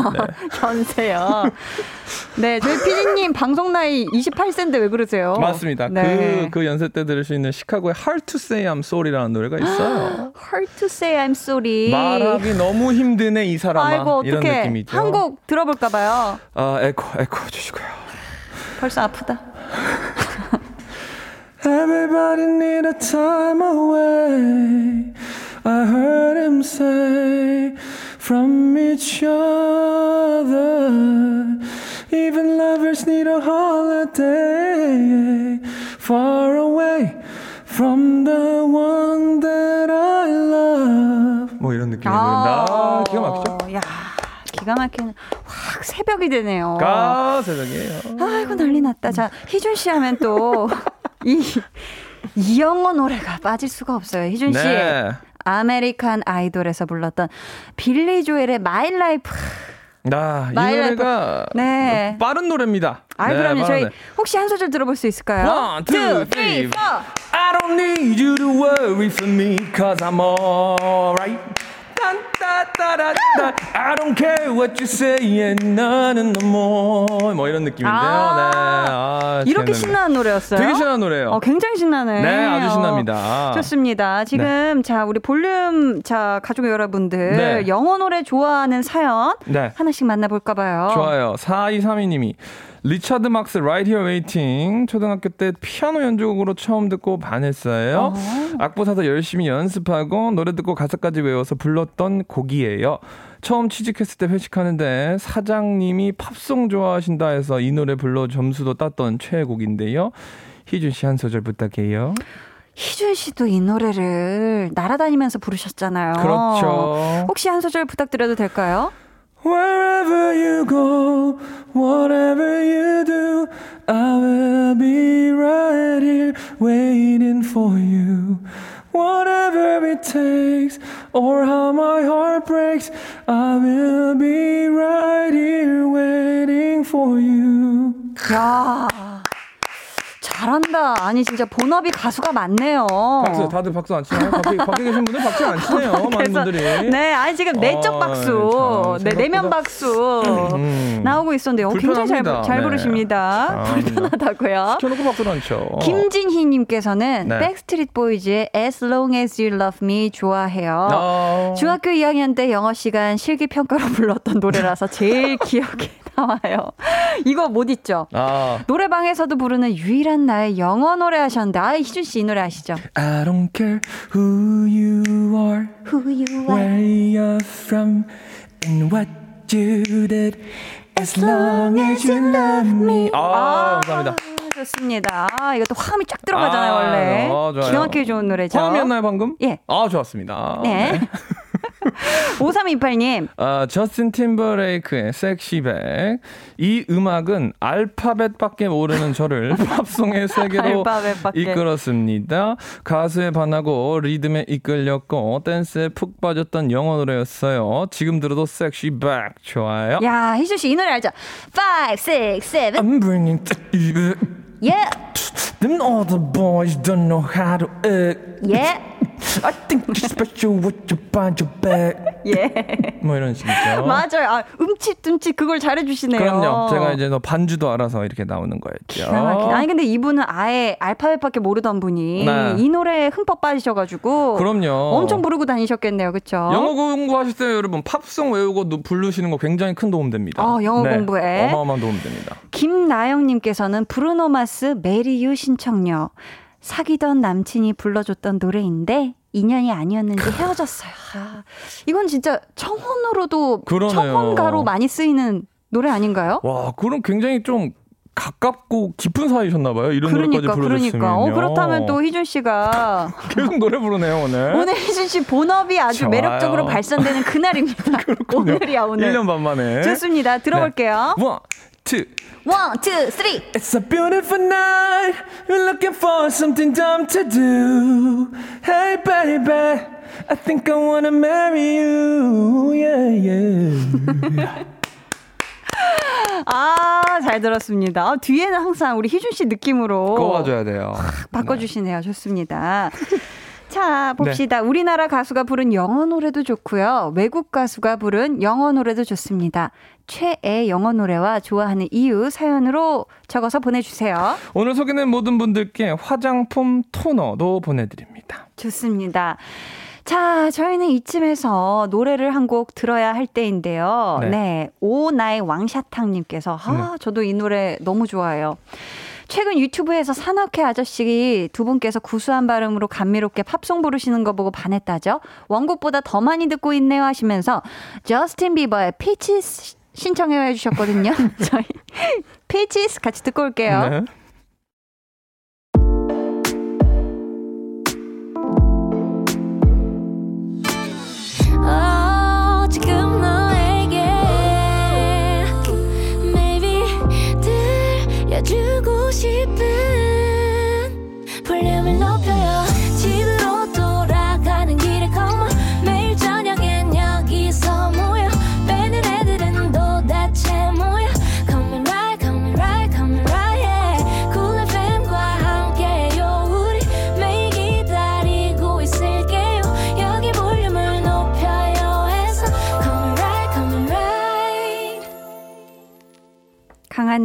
연세요. 네, 저희 피디님 방송 나이 이십팔 세인데 왜 그러세요? 맞습니다. 네. 그, 그 연세 때 들을 수 있는 시카고의 Hard to Say I'm Sorry라는 노래가 있어요. Hard to Say I'm Sorry. 말하기 너무 힘드네 이 사람아. 아이고, 어떡해. 한 곡 들어볼까봐요. 아, 에코 에코 주시고요. 벌써 아프다. Everybody need a time away. I heard him say from each other. Even lovers need a holiday. Far away from the one that I love. 뭐 이런 느낌이 든다. 아, 기가 막히죠? 야. 기가 막히는 확 새벽이 되네요. 아, 새벽이에요. 아이고 난리 났다. 자, 희준 씨 하면 또 이 이 영어 노래가 빠질 수가 없어요. 희준 씨. 네. 아메리칸 아이돌에서 불렀던 빌리 조엘의 마이 라이프. 아, 이 노래가 네. 빠른 노래입니다. 아, 네, 그럼요. 저희 혹시 한 소절 들어볼 수 있을까요? one, two, three, four I don't need you to worry for me cause I'm alright. I don't care what you say 나는 no more 뭐 이런 느낌인데요. 아, 네. 아, 이렇게 신나는 노래였어요? 되게 신나는 노래예요. 어, 굉장히 신나네. 네, 아주 신납니다. 어, 좋습니다. 지금 네. 자 우리 볼륨 자 가족 여러분들 네. 영어 노래 좋아하는 사연 네. 하나씩 만나볼까 봐요. 좋아요. 사이삼이 님이 리차드 막스 Right Here Waiting 초등학교 때 피아노 연주곡으로 처음 듣고 반했어요. 어허. 악보 사서 열심히 연습하고 노래 듣고 가사까지 외워서 불렀던 곡이에요. 처음 취직했을 때 회식하는데 사장님이 팝송 좋아하신다 해서 이 노래 불러 점수도 땄던 최애곡인데요. 희준 씨 한 소절 부탁해요. 희준 씨도 이 노래를 날아다니면서 부르셨잖아요. 그렇죠. 혹시 한 소절 부탁드려도 될까요? Wherever you go, whatever you do, I will be right here waiting for you. Whatever it takes, or how my heart breaks, I will be right here waiting for you. 야, 잘한다. 아니 진짜 본업이 가수가 많네요. 박수, 다들 박수 안 치나요? 밖에, 밖에 계신 분들 박수 안 치네요. 많은 분들이. 네, 아니 지금 내적 박수, 네, 내면 박수 음, 나오고 있었는데 굉장히 잘, 잘 네. 부르십니다. 아, 불편하다고요. 시켜놓고 박수를 안 쳐. 김진희님께서는 네. 백스트리트 보이즈의 As Long As You Love Me 좋아해요. No. 중학교 이 학년 때 영어 시간 실기평가로 불렀던 노래라서 제일 기억에 나와요. 이거 못 잊죠? 아. 노래방에서도 부르는 유일한 나의 영어 노래 하셨는데 아, 희준 씨 이 노래 아시죠? I don't care who you are, who you are, where you're from, and what you did, as long as you love me. 아, 아 감사합니다. 좋습니다. 아, 이것도 화음이 쫙 들어가잖아요, 아, 원래. 어, 좋아요. 기가 막히게 좋은 노래죠. 화음이었나요, 방금? 예. 아, 좋았습니다. 네. 네. 오삼이팔 님 어, 저스틴 팀버레이크의 섹시백. 이 음악은 알파벳밖에 모르는 저를 팝송의 세계로 이끌었습니다. 가수에 반하고 리듬에 이끌렸고 댄스에 푹 빠졌던 영어 노래였어요. 지금 들어도 섹시백 좋아요. 야, 희준씨 이 노래 알죠? five, six, seven I'm bringing the... Yeah Them other boys don't know how to act. Yeah I think you're special with your behind your back. 예. 뭐 이런 식이죠. 맞아요. 아, 음칫음칫 그걸 잘해주시네요. 그럼요. 제가 이제 반주도 알아서 이렇게 나오는 거였죠. 아니 근데 이분은 아예 알파벳밖에 모르던 분이 네. 이 노래에 흠뻑 빠지셔가지고 그럼요. 엄청 부르고 다니셨겠네요. 그렇죠? 영어 공부하실 때 여러분 팝송 외우고 부르시는 거 굉장히 큰 도움됩니다. 어, 영어 네. 공부에 어마어마한 도움됩니다. 김나영님께서는 브루노마스 메리유 신청녀. 사귀던 남친이 불러줬던 노래인데 인연이 아니었는지 헤어졌어요. 아, 이건 진짜 청혼으로도 그러네요. 청혼가로 많이 쓰이는 노래 아닌가요? 와, 그럼 굉장히 좀 가깝고 깊은 사이셨나 봐요. 이런 그러니까, 노래까지 불러줬으면요. 그러니까. 어, 그렇다면 또 희준 씨가 계속 노래 부르네요. 오늘. 오늘 희준 씨 본업이 아주 좋아요. 매력적으로 발산되는 그날입니다. 그렇군요. 오늘이야 오늘. 일 년 반 만에. 좋습니다. 들어볼게요. 네. Two. One, two, three. It's a beautiful night. We're looking for something dumb to do. Hey, baby, I think I wanna marry you. Yeah, yeah. 아, 잘 들었습니다. 아, 뒤에는 항상 우리 희준 씨 느낌으로 꺼와줘야 돼요. 바꿔주시네요. 네. 좋습니다. 자, 봅시다. 네. 우리나라 가수가 부른 영어 노래도 좋고요. 외국 가수가 부른 영어 노래도 좋습니다. 최애 영어 노래와 좋아하는 이유 사연으로 적어서 보내주세요. 오늘 소개된 모든 분들께 화장품 토너도 보내드립니다. 좋습니다. 자, 저희는 이쯤에서 노래를 한 곡 들어야 할 때인데요. 네. 네. 오, 나의 왕샤탕님께서 아, 네. 저도 이 노래 너무 좋아해요. 최근 유튜브에서 산악회 아저씨 두 분께서 구수한 발음으로 감미롭게 팝송 부르시는 거 보고 반했다죠. 원곡보다 더 많이 듣고 있네요 하시면서 저스틴 비버의 피치스 신청해 해주셨거든요. 저희 피치스 같이 듣고 올게요. 네. 싶은 볼륨을 높여요 집으로 돌아가는 길에 걸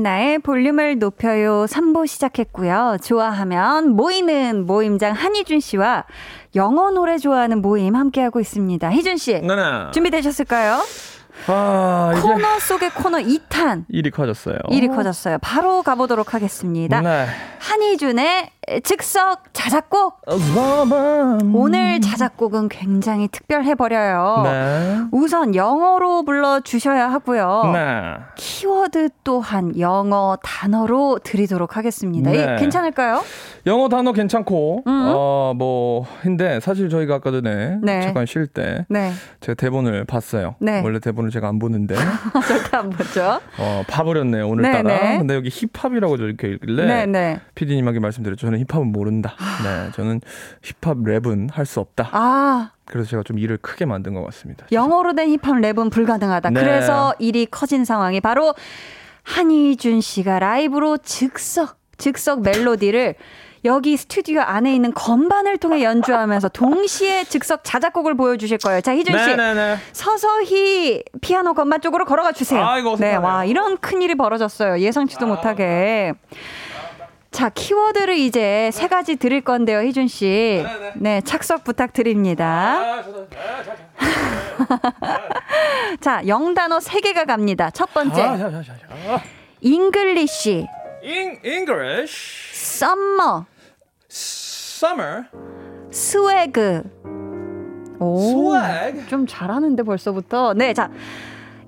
강한나의 볼륨을 높여요 삼 부 시작했고요. 좋아하면 모이는 모임장 한희준 씨와 영어 노래 좋아하는 모임 함께하고 있습니다. 희준 씨, 네네. 준비되셨을까요? 아, 코너 속의 코너 이 탄. 일이 커졌어요. 일이 커졌어요. 바로 가보도록 하겠습니다. 네. 한희준의 즉석 자작곡. 오늘 자작곡은 굉장히 특별해버려요. 네. 우선 영어로 불러주셔야 하고요. 네. 키워드 또한 영어 단어로 드리도록 하겠습니다. 네. 이, 괜찮을까요? 영어 단어 괜찮고 어, 뭐 근데 사실 저희가 아까 전에 네. 잠깐 쉴 때 네. 제가 대본을 봤어요. 네. 원래 대본을 제가 안 보는데 절대 안 보죠. 어, 봐버렸네요. 오늘따라. 네네. 근데 여기 힙합이라고 이렇게 읽길래 피디님에게 말씀드렸죠. 저는 힙합은 모른다. 네, 저는 힙합 랩은 할 수 없다. 아. 그래서 제가 좀 일을 크게 만든 것 같습니다. 진짜. 영어로 된 힙합 랩은 불가능하다. 네. 그래서 일이 커진 상황이 바로 한희준 씨가 라이브로 즉석 즉석 멜로디를 여기 스튜디오 안에 있는 건반을 통해 연주하면서 동시에 즉석 자작곡을 보여주실 거예요. 자, 희준 씨, 네네네. 서서히 피아노 건반 쪽으로 걸어가 주세요. 아, 이거 어색하네. 네, 와 이런 큰 일이 벌어졌어요. 예상치도 아. 못하게. 자, 키워드를 이제 세 가지 드릴 건데요, 희준 씨. 네, 착석 부탁드립니다. 자, 영단어 세 개가 갑니다. 첫 번째, English. English. Summer. Summer. Swag. 오, swag. 좀 잘하는데 벌써부터. 네, 자.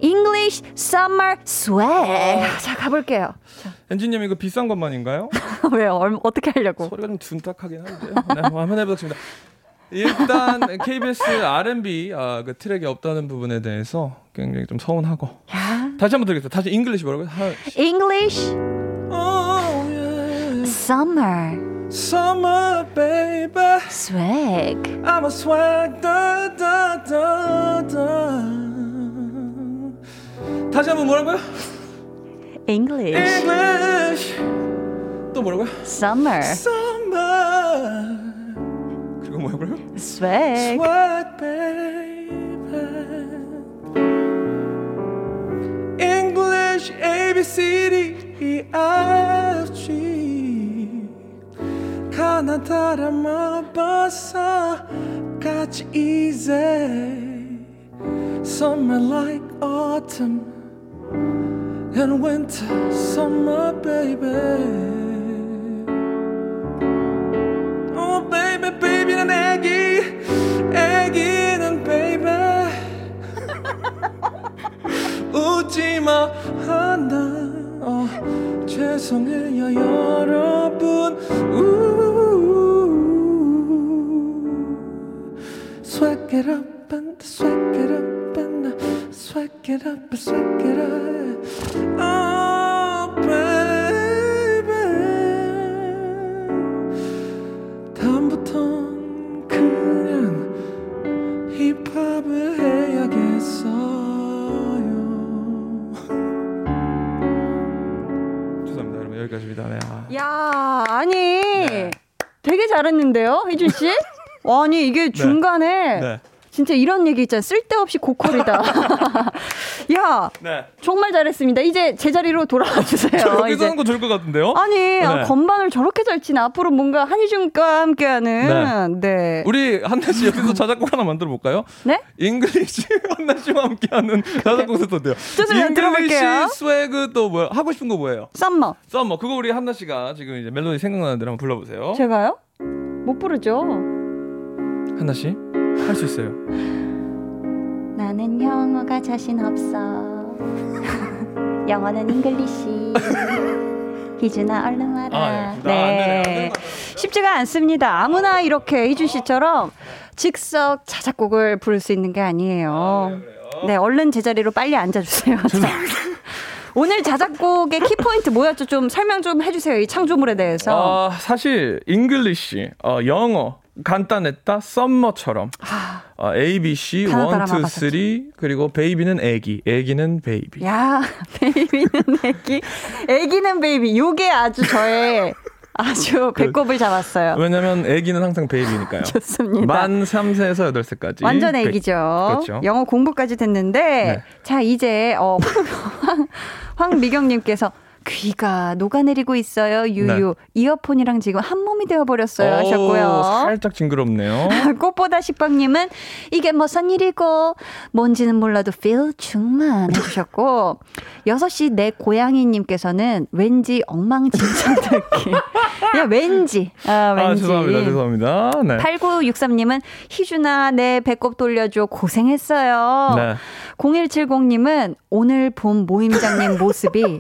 English Summer Swag. 어. 자, 가볼게요. 엔지님 이거 비싼 것만인가요? 왜요? 얼마, 어떻게 하려고? 소리가 좀 둔탁하긴 한데요. 네, 한번 해보겠습니다. 일단 케이비에스 알앤비 아, 그 트랙이 없다는 부분에 대해서 굉장히 좀 서운하고. 야. 다시 한번 드리겠습니다. 다시 English 뭐라고요? 하... English oh, yeah. Summer. Summer, baby. Swag. I'm a swag. Da, da, da, da. 다시 한번 뭐라고요? English. English. 또 뭐라고요? Summer. Summer. 그리고 뭐라고요? Swag. Swag, baby. English, A B C D E F G. 가나다라 마바사 같이 이제. Summer like autumn and winter summer baby Oh baby baby는 애기 애기는 baby 웃지마 한다 어, 죄송해요 여러분 Ooh. Swag it up and swag it up Swag it up, swag it up. Oh, baby. 다음부턴 그냥 힙합을 해야겠어요. 죄송합니다, 여러분. 여기까지입니다. 네. 야, 아니. 네. 되게 잘했는데요, 희준 씨? 아니, 이게 중간에. 네. 네. 진짜 이런 얘기 있잖아. 쓸데없이 고퀄이다. 야, 네. 정말 잘했습니다. 이제 제자리로 돌아와 주세요. 여기서 하는 거 좋을 것 같은데요? 아니, 네. 아, 건반을 저렇게 잘 치나. 앞으로 뭔가 한희준과 함께하는. 네. 네. 우리 한나 씨 옆에서 자작곡 하나 만들어 볼까요? 네? 잉글리시 한나 씨와 함께하는 자작곡 세트인데요. 좋습니다. 들어볼게요. 잉글리시 스웨그 또 뭐야? 하고 싶은 거 뭐예요? 썸머. 썸머. 그거 우리 한나 씨가 지금 이제 멜로디 생각나는 대로 한번 불러보세요. 제가요? 못 부르죠. 한나 씨? 할 수 있어요. 나는 영어가 자신 없어. 영어는 잉글리시. 희준아 얼른 와라. 아, 예. 네. 네. 쉽지가 않습니다. 아무나 이렇게 희준 씨처럼 즉석 자작곡을 부를 수 있는 게 아니에요. 아, 그래요? 네, 얼른 제자리로 빨리 앉아주세요. 오늘 자작곡의 키포인트 뭐였죠? 좀 설명 좀 해주세요. 이 창조물에 대해서. 어, 사실 잉글리시, 어, 영어. 간단했다. 썸머처럼 아, 어, A, B, C, 일, 이, 삼 그리고 베이비는 애기, 애기는 베이비. 야, 베이비는 애기, 애기는 베이비. 요게 아주 저의 아주 배꼽을 잡았어요. 왜냐면 애기는 항상 베이비니까요. 좋습니다. 만 삼 세에서 여덟 세까지. 완전 애기죠. 베이... 그렇죠. 영어 공부까지 됐는데 네. 자 이제 어, 황미경님께서 귀가 녹아내리고 있어요. 유유. 네. 이어폰이랑 지금 한 몸이 되어버렸어요. 오, 하셨고요. 살짝 징그럽네요. 꽃보다 식빵님은 이게 무슨 일이고 뭔지는 몰라도 feel 충만 해주셨고 여섯 시 내 고양이님께서는 왠지 엉망진창 듣기. 야, 왠지. 아, 왠지. 아, 죄송합니다. 죄송합니다. 네. 팔구육삼 님은 희준아 내 배꼽 돌려줘 고생했어요. 네. 공일칠공 님은 오늘 본 모임장님 모습이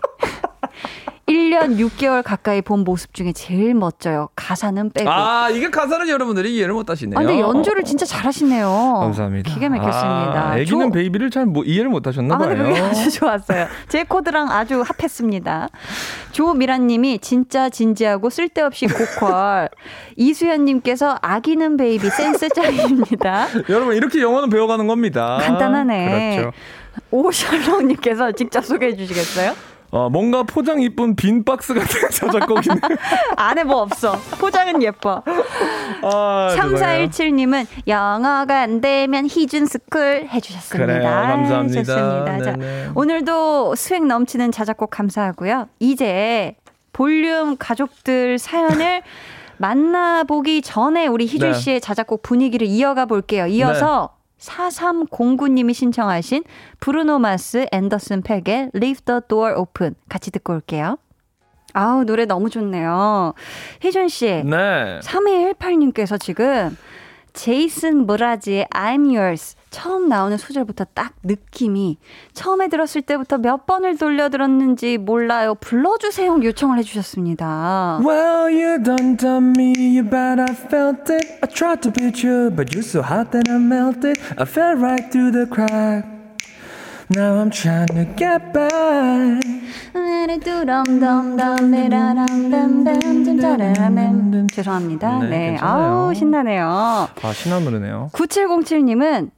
일 년 육 개월 가까이 본 모습 중에 제일 멋져요. 가사는 빼고. 아, 이게 가사는 여러분들이 이해를 못하시네요. 아, 근데 연주를 진짜 잘하시네요. 감사합니다. 기가 막혔습니다. 아, 애기는 조... 베이비를 잘 뭐, 이해를 못하셨나 아, 봐요. 근데 그게 아주 좋았어요. 제 코드랑 아주 합했습니다. 조미란님이 진짜 진지하고 쓸데없이 고퀄. 이수연님께서 아기는 베이비 센스 짱입니다. 여러분 이렇게 영어는 배워가는 겁니다. 간단하네. 그렇죠. 오샬롱님께서 직접 소개해 주시겠어요? 어, 뭔가 포장 이쁜 빈 박스 같은 저작곡이네. 안에 뭐 없어. 포장은 예뻐. 아, 삼사일칠 님은 영어가 안 되면 희준 스쿨 해주셨습니다. 그래요, 감사합니다. 좋습니다. 자, 오늘도 수행 넘치는 자작곡 감사하고요. 이제 볼륨 가족들 사연을 만나보기 전에 우리 희준 씨의 네. 자작곡 분위기를 이어가 볼게요. 이어서 네. 사삼공구 님이 신청하신 브루노마스 앤더슨 팩의 Leave the Door Open 같이 듣고 올게요. 아우 노래 너무 좋네요. 희준씨 네. 삼이일팔 님께서 지금 제이슨 브라지의 I'm Yours 처음 나오는 소절부터 딱 느낌이 처음에 들었을 때부터 몇 번을 돌려 들었는지 몰라요. 불러주세요 요청을 해주셨습니다. Well you done done me but I felt it I tried to beat you but you're so hot that I melted I fell right through the crack Now I'm trying to get by 죄송합니다. 네, 아우 신나네요. 아 신나무르네요. 구칠공칠 님은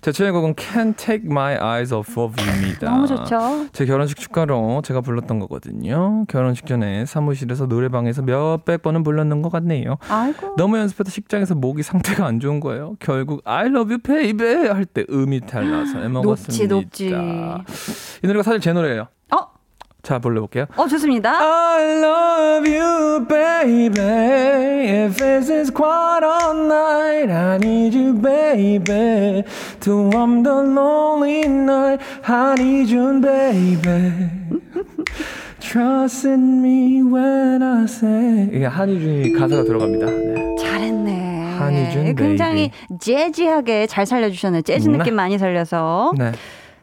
제 최애곡은 Can't Take My Eyes Off Of You입니다. 너무 좋죠. 제 결혼식 축가로 제가 불렀던 거거든요. 결혼식 전에 사무실에서 노래방에서 몇백 번은 불렀는 것 같네요. 아이고. 너무 연습해서 식장에서 목이 상태가 안 좋은 거예요. 결국 I Love You Baby 할 때 음이 탈나서 애먹었습니다. 높지 높지. 이 노래가 사실 제 노래예요. 어? 자 불러볼게요. 어 좋습니다. I love you baby If this is quite all night I need you baby To warm the lonely night 한희준 baby Trust in me when I say 이게 한희준이 가사가 들어갑니다. 네. 잘했네. 한희준 굉장히 baby. 재즈하게 잘 살려주셨네요. 재즈 느낌 많이 살려서 네.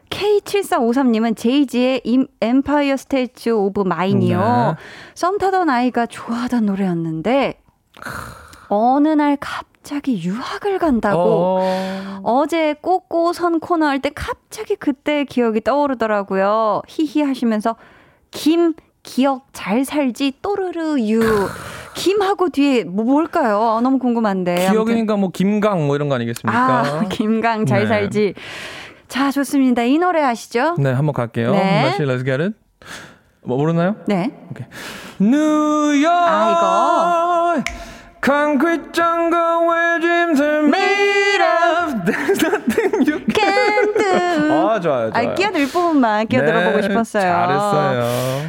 케이 칠사오삼 님은 제이지의 엠파이어 스테이츠 오브 마인이요. 썸 타던 아이가 좋아하던 노래였는데 어느 날 갑자기 유학을 간다고 어... 어제 꼬꼬 선 코너 할 때 갑자기 그때 기억이 떠오르더라고요. 히히 하시면서 김 기억 잘 살지 또르르 유 김하고 뒤에 뭐 뭘까요? 아, 너무 궁금한데 기억이니까 뭐 김강 뭐 이런 거 아니겠습니까? 아, 김강 잘 네. 살지. 자, 좋습니다. 이 노래 아시죠? 네, 한번 갈게요. 네. 다시 Let's get it. 뭐 모르나요? 네. 오케이. 뉴욕. 아, 이거. Concrete jungle where dreams are made of. There's nothing you can do. 아, 좋아요, 좋아요. 아, 끼어들 부분만 끼어들어보고 네, 싶었어요. 잘했어요.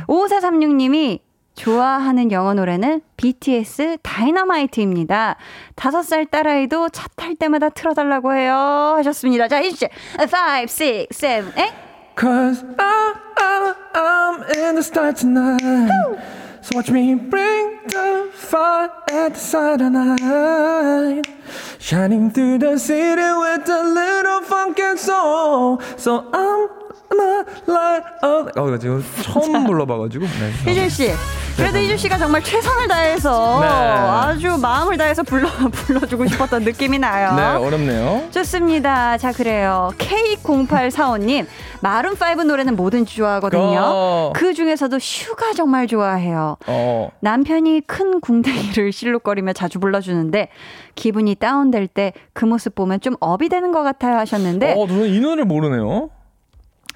오사삼육 님이 좋아하는 영어 노래는 비티에스 다이너마이트입니다. 다섯 살 딸아이도 차 탈 때마다 틀어달라고 해요. 하셨습니다. 자, 이제 오, 육, 칠, 팔. Cause I, I, I'm in the star tonight. Woo! So watch me bring the fire at the side of night. Shining through the city with a little funky soul. So I'm my light of... 어, 이거 지금 처음 불러봐가지고. 네, 희준씨. 그래도 희준 씨가 정말 최선을 다해서 네. 아주 마음을 다해서 불러, 불러주고 싶었던 느낌이 나요. 네, 어렵네요. 좋습니다. 자, 그래요. 케이 공팔사오 님, 마룬 파이브 노래는 뭐든지 좋아하거든요. 어. 그 중에서도 슈가 정말 좋아해요. 어. 남편이 큰 궁뎅이를 실룩거리며 자주 불러주는데 기분이 다운될 때 그 모습 보면 좀 업이 되는 것 같아요 하셨는데 어, 저는 이 노래를 모르네요.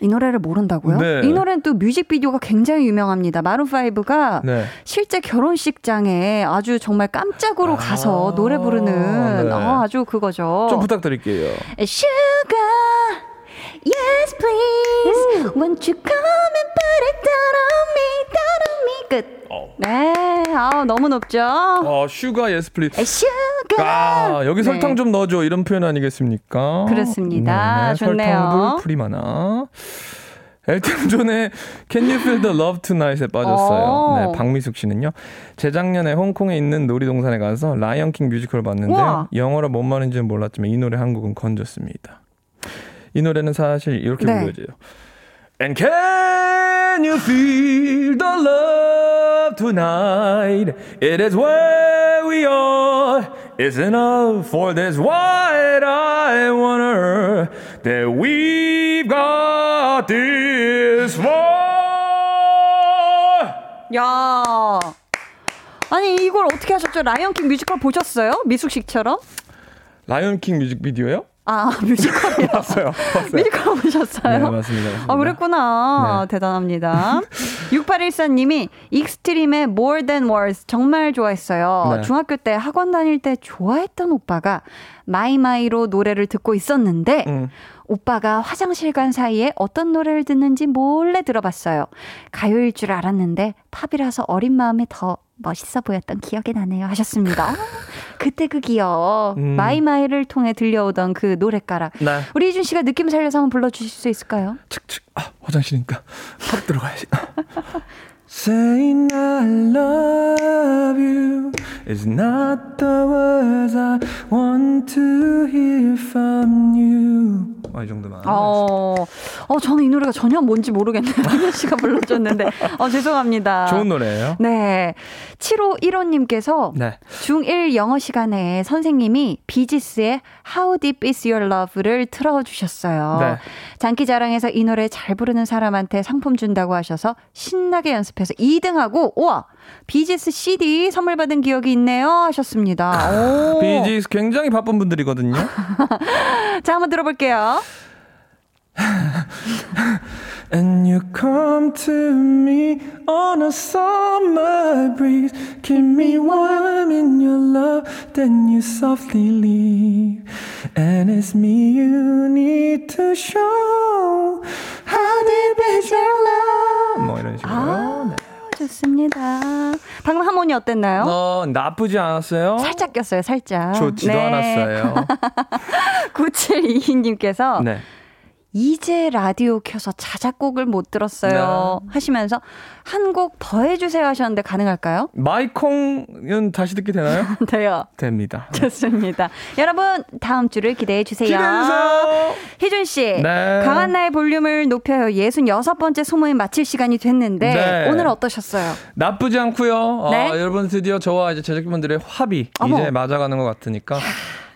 이 노래를 모른다고요? 네. 이 노래는 또 뮤직비디오가 굉장히 유명합니다. 마룬파이브가 네. 실제 결혼식장에 아주 정말 깜짝으로 아~ 가서 노래 부르는 네. 아, 아주 그거죠. 좀 부탁드릴게요. Sugar, yes please, won't you come and put 따라미 따라미 끝. 어. 네, 아 너무 높죠. 아 슈가 예스 플리즈. 슈가. 아 여기 네. 설탕 좀 넣어줘 이런 표현 아니겠습니까? 그렇습니다. 네, 좋네요. 설탕불 풀이 많아. 엘튼 존의 Can You Feel the Love Tonight에 빠졌어요. 네, 박미숙 씨는요. 재작년에 홍콩에 있는 놀이동산에 가서 라이언킹 뮤지컬을 봤는데 우와. 영어로 뭔 말인지는 몰랐지만 이 노래 한국은 건졌습니다. 이 노래는 사실 이렇게 네. 불러져요. And can you feel the love tonight? It is where we are. It's enough for this wide eye wonder that we've got this war. 야, 아니 이걸 어떻게 하셨죠? 라이언킹 뮤지컬 보셨어요? 미숙식처럼? 라이언킹 뮤직비디오요? 아, 뮤지컬이요? 봤어요. 봤어요. 뮤지컬 보셨어요? 네, 맞습니다. 맞습니다. 아, 그랬구나. 네. 대단합니다. 육팔일사 님이 익스트림의 More Than Words 정말 좋아했어요. 네. 중학교 때 학원 다닐 때 좋아했던 오빠가 마이마이로 노래를 듣고 있었는데 음. 오빠가 화장실 간 사이에 어떤 노래를 듣는지 몰래 들어봤어요. 가요일 줄 알았는데 팝이라서 어린 마음에 더 멋있어 보였던 기억이 나네요 하셨습니다. 그때 그 기억 음. 마이마이를 통해 들려오던 그 노랫가락 네. 우리 희준 씨가 느낌 살려서 한번 불러주실 수 있을까요? 칙칙 아 화장실이니까 팝 들어가야지. Saying I love you is not the words I want to hear from you. 아, 이 정도만. 어, 어, 저는 이 노래가 전혀 뭔지 모르겠네요. 희준 씨가 불러줬는데. 어, 죄송합니다. 좋은 노래예요. 네. 칠오일오 님께서 네. 중일 영어 시간에 선생님이 비지스의 How Deep Is Your Love를 틀어주셨어요. 네. 장기자랑에서 이 노래 잘 부르는 사람한테 상품 준다고 하셔서 신나게 연습했어요. 그래서 이 등하고 우와 비지스 씨디 선물 받은 기억이 있네요 하셨습니다. 오. 비지스 굉장히 바쁜 분들이거든요. 자 한번 들어볼게요. And you come to me on a summer breeze. Keep me warm in your love. Then you softly leave. And it's me you need to show. How deep is your love. 뭐 이런 식으로. 아, 네. 좋습니다. 방금 하모니 어땠나요? 어, 나쁘지 않았어요. 살짝 꼈어요. 살짝. 좋지도 네. 않았어요. 구칠이이 님께서 네. 이제 라디오 켜서 자작곡을 못 들었어요 네. 하시면서 한 곡 더 해주세요 하셨는데 가능할까요? 마이콩은 다시 듣게 되나요? 돼요. 됩니다. 좋습니다. 여러분 다음 주를 기대해 주세요. 기대해 주세요. 희준 씨 네. 강한나의 볼륨을 높여요. 예순여섯 번째 소모임 마칠 시간이 됐는데 네. 오늘 어떠셨어요? 나쁘지 않고요. 네? 아, 여러분 드디어 저와 이제 제작진분들의 합이 어머. 이제 맞아가는 것 같으니까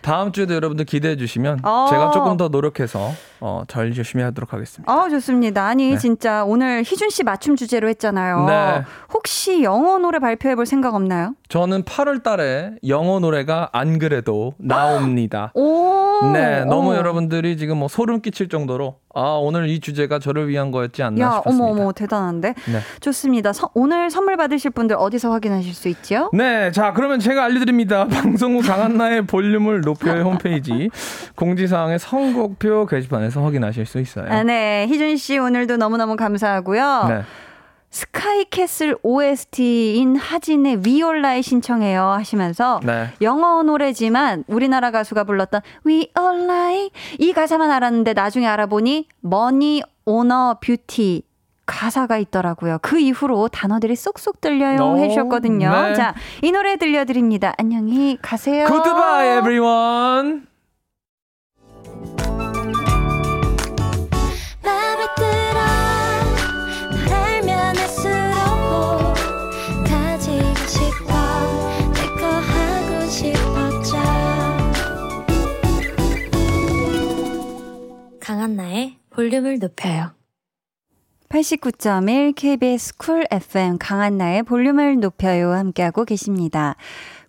다음 주에도 여러분들 기대해 주시면 어. 제가 조금 더 노력해서 어, 잘 열심히 하도록 하겠습니다. 아, 좋습니다. 아니 네. 진짜 오늘 희준 씨 맞춤 주제로 했잖아요. 네. 혹시 영어 노래 발표해 볼 생각 없나요? 저는 팔월 달에 영어 노래가 안 그래도 나옵니다. 오. 네, 너무 오. 여러분들이 지금 뭐 소름 끼칠 정도로 아, 오늘 이 주제가 저를 위한 거였지 않나 야, 싶었습니다. 어머, 어머, 대단한데? 네. 좋습니다. 서, 오늘 선물 받으실 분들 어디서 확인하실 수 있죠? 네, 자, 그러면 제가 알려드립니다. 방송 후 강한나의 볼륨을 높여요 홈페이지 공지사항의 선곡표 게시판에서 확인하실 수 있어요. 아, 네, 희준 씨 오늘도 너무너무 감사하고요. 네. 스카이캐슬 오에스티인 하진의 위올라에 신청해요 하시면서 네. 영어 노래지만 우리나라 가수가 불렀던 위올라이 이 가사만 알았는데 나중에 알아보니 머니 오너 뷰티 가사가 있더라고요. 그 이후로 단어들이 쏙쏙 들려요 해주셨거든요. 네. 자, 이 노래 들려드립니다. 안녕히 가세요. Goodbye everyone. 강한나의 볼륨을 높여요. 팔십구 점 일 케이비에스 쿨 에프엠 강한나의 볼륨을 높여요 함께하고 계십니다.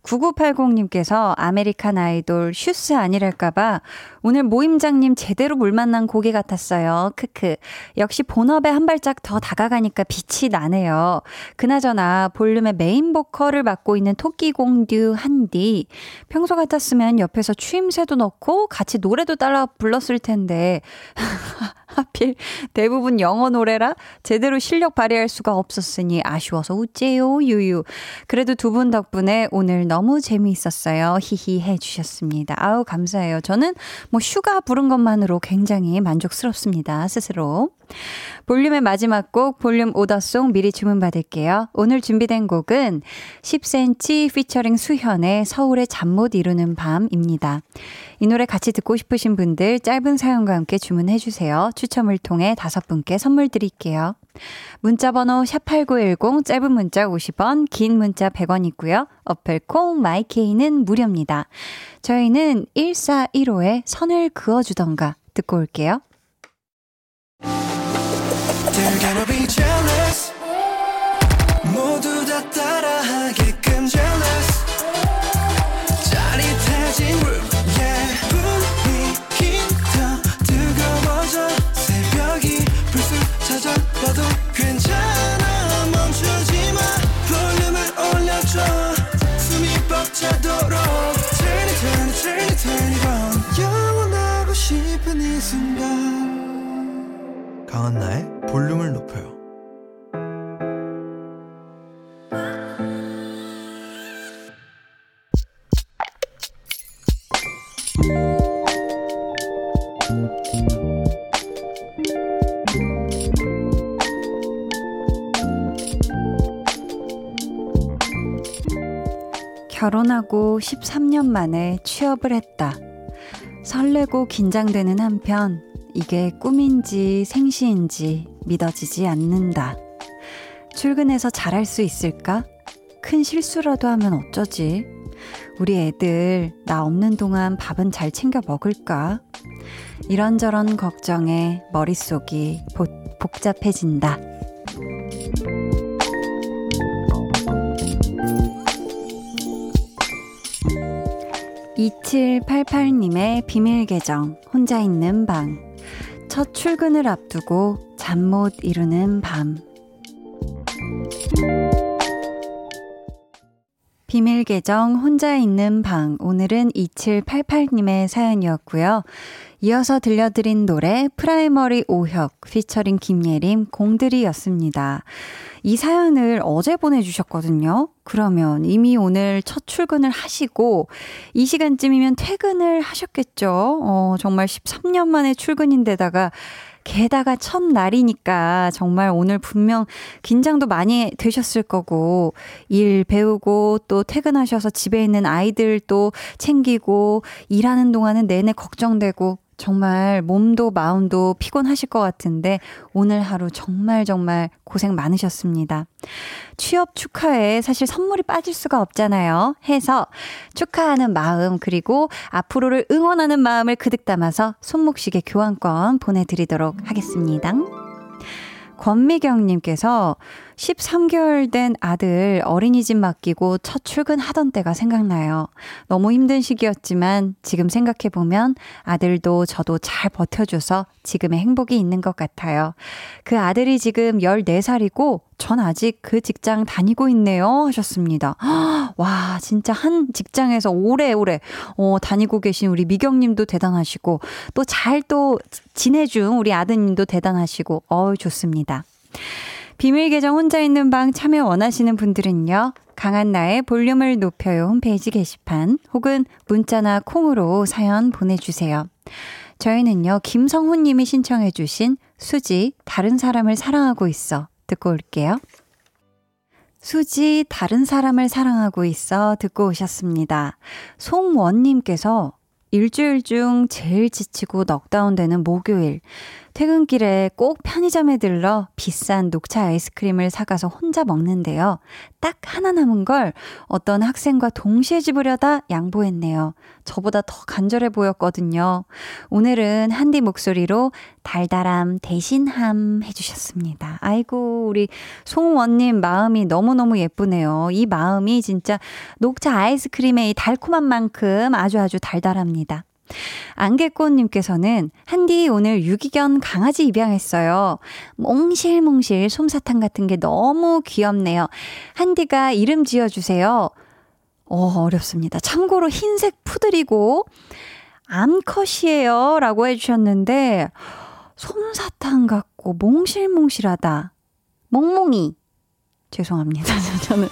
구구팔공님께서 아메리칸 아이돌 슈스 아니랄까봐 오늘 모임장님 제대로 물 만난 고기 같았어요. 크크. 역시 본업에 한 발짝 더 다가가니까 빛이 나네요. 그나저나 볼륨의 메인 보컬을 맡고 있는 토끼공듀 한디. 평소 같았으면 옆에서 추임새도 넣고 같이 노래도 따라 불렀을 텐데 하필 대부분 영어 노래라 제대로 실력 발휘할 수가 없었으니 아쉬워서 우째요 유유. 그래도 두 분 덕분에 오늘 너무 재미있었어요. 히히 해주셨습니다. 아우 감사해요. 저는 뭐 슈가 부른 것만으로 굉장히 만족스럽습니다. 스스로. 볼륨의 마지막 곡 볼륨 오더송 미리 주문받을게요. 오늘 준비된 곡은 십 센티미터 피처링 수현의 서울의 잠 못 이루는 밤입니다. 이 노래 같이 듣고 싶으신 분들 짧은 사연과 함께 주문해주세요. 추첨을 통해 다섯 분께 선물 드릴게요. 문자번호 샵팔구일공 짧은 문자 오십 원 긴 문자 백 원 있고요. 어플 콩 마이케이는 무료입니다. 저희는 일사일오에 선을 그어주던가 듣고 올게요. They're gonna be jealous. 모두 다 따라하게끔 jealous. 짜릿해진 room. Yeah. 분위기 더 뜨거워져. 새벽이 불쑥 찾아와도 괜찮아. 멈추지 마. 볼륨을 올려줘. 숨이 벅차도록. Turn it, turn it, turn it, turn it on. 영원하고 싶은 이 순간. 강한나의 볼륨을 높여요. 결혼하고 십삼 년 만에 취업을 했다. 설레고 긴장되는 한편 이게 꿈인지 생시인지 믿어지지 않는다. 출근해서 잘할 수 있을까? 큰 실수라도 하면 어쩌지? 우리 애들 나 없는 동안 밥은 잘 챙겨 먹을까? 이런저런 걱정에 머릿속이 보, 복잡해진다. 이칠팔팔님의 비밀 계정 혼자 있는 방. 첫 출근을 앞두고 잠 못 이루는 밤. 비밀 계정 혼자 있는 방. 오늘은 이칠팔팔님의 사연이었고요. 이어서 들려드린 노래 프라이머리 오혁 피처링 김예림 공들이였습니다. 이 사연을 어제 보내주셨거든요. 그러면 이미 오늘 첫 출근을 하시고 이 시간쯤이면 퇴근을 하셨겠죠. 어, 정말 십삼 년 만에 출근인데다가 게다가 첫 날이니까 정말 오늘 분명 긴장도 많이 되셨을 거고 일 배우고 또 퇴근하셔서 집에 있는 아이들 또 챙기고 일하는 동안은 내내 걱정되고 정말 몸도 마음도 피곤하실 것 같은데 오늘 하루 정말 정말 고생 많으셨습니다. 취업 축하에 사실 선물이 빠질 수가 없잖아요. 해서 축하하는 마음 그리고 앞으로를 응원하는 마음을 가득 담아서 손목시계 교환권 보내드리도록 하겠습니다. 권미경님께서 십삼 개월 된 아들 어린이집 맡기고 첫 출근하던 때가 생각나요. 너무 힘든 시기였지만 지금 생각해보면 아들도 저도 잘 버텨줘서 지금의 행복이 있는 것 같아요. 그 아들이 지금 열네 살이고 전 아직 그 직장 다니고 있네요 하셨습니다. 와 진짜 한 직장에서 오래오래 어, 다니고 계신 우리 미경님도 대단하시고 또 잘 또 지내준 우리 아드님도 대단하시고 어 좋습니다. 비밀 계정 혼자 있는 방 참여 원하시는 분들은요. 강한나의 볼륨을 높여요 홈페이지 게시판 혹은 문자나 콩으로 사연 보내주세요. 저희는요. 김성훈 님이 신청해 주신 수지 다른 사람을 사랑하고 있어 듣고 올게요. 수지 다른 사람을 사랑하고 있어 듣고 오셨습니다. 송원님께서 일주일 중 제일 지치고 넉다운되는 목요일 퇴근길에 꼭 편의점에 들러 비싼 녹차 아이스크림을 사가서 혼자 먹는데요. 딱 하나 남은 걸 어떤 학생과 동시에 집으려다 양보했네요. 저보다 더 간절해 보였거든요. 오늘은 한디 목소리로 달달함 대신함 해주셨습니다. 아이고, 우리 송원님 마음이 너무너무 예쁘네요. 이 마음이 진짜 녹차 아이스크림의 이 달콤한 만큼 아주 아주 달달합니다. 안개꽃님께서는 한디 오늘 유기견 강아지 입양했어요. 몽실몽실 솜사탕 같은 게 너무 귀엽네요. 한디가 이름 지어주세요. 어, 어렵습니다. 참고로 흰색 푸들이고 암컷이에요 라고 해주셨는데, 솜사탕 같고 몽실몽실하다. 몽몽이. 죄송합니다. 저는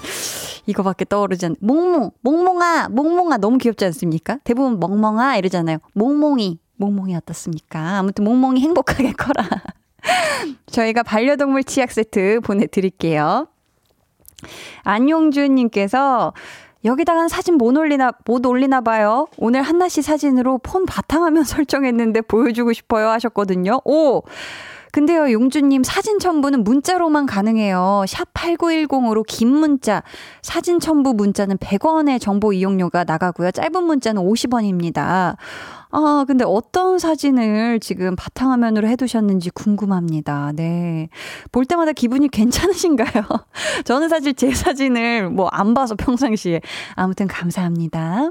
이거밖에 떠오르지 않... 몽몽, 몽몽아, 몽몽아 너무 귀엽지 않습니까? 대부분 멍멍아 이러잖아요. 몽몽이, 몽몽이 어떻습니까? 아무튼 몽몽이 행복하게 커라. 저희가 반려동물 치약 세트 보내드릴게요. 안용준님께서 여기다간 사진 못 올리나, 못 올리나 봐요. 오늘 한나 씨 사진으로 폰 바탕화면 설정했는데 보여주고 싶어요 하셨거든요. 오! 근데요, 용주님, 사진 첨부는 문자로만 가능해요. 샵 팔구일공으로 긴 문자, 사진 첨부 문자는 백 원의 정보 이용료가 나가고요. 짧은 문자는 오십 원입니다. 아, 근데 어떤 사진을 지금 바탕화면으로 해두셨는지 궁금합니다. 네. 볼 때마다 기분이 괜찮으신가요? 저는 사실 제 사진을 뭐 안 봐서 평상시에. 아무튼 감사합니다.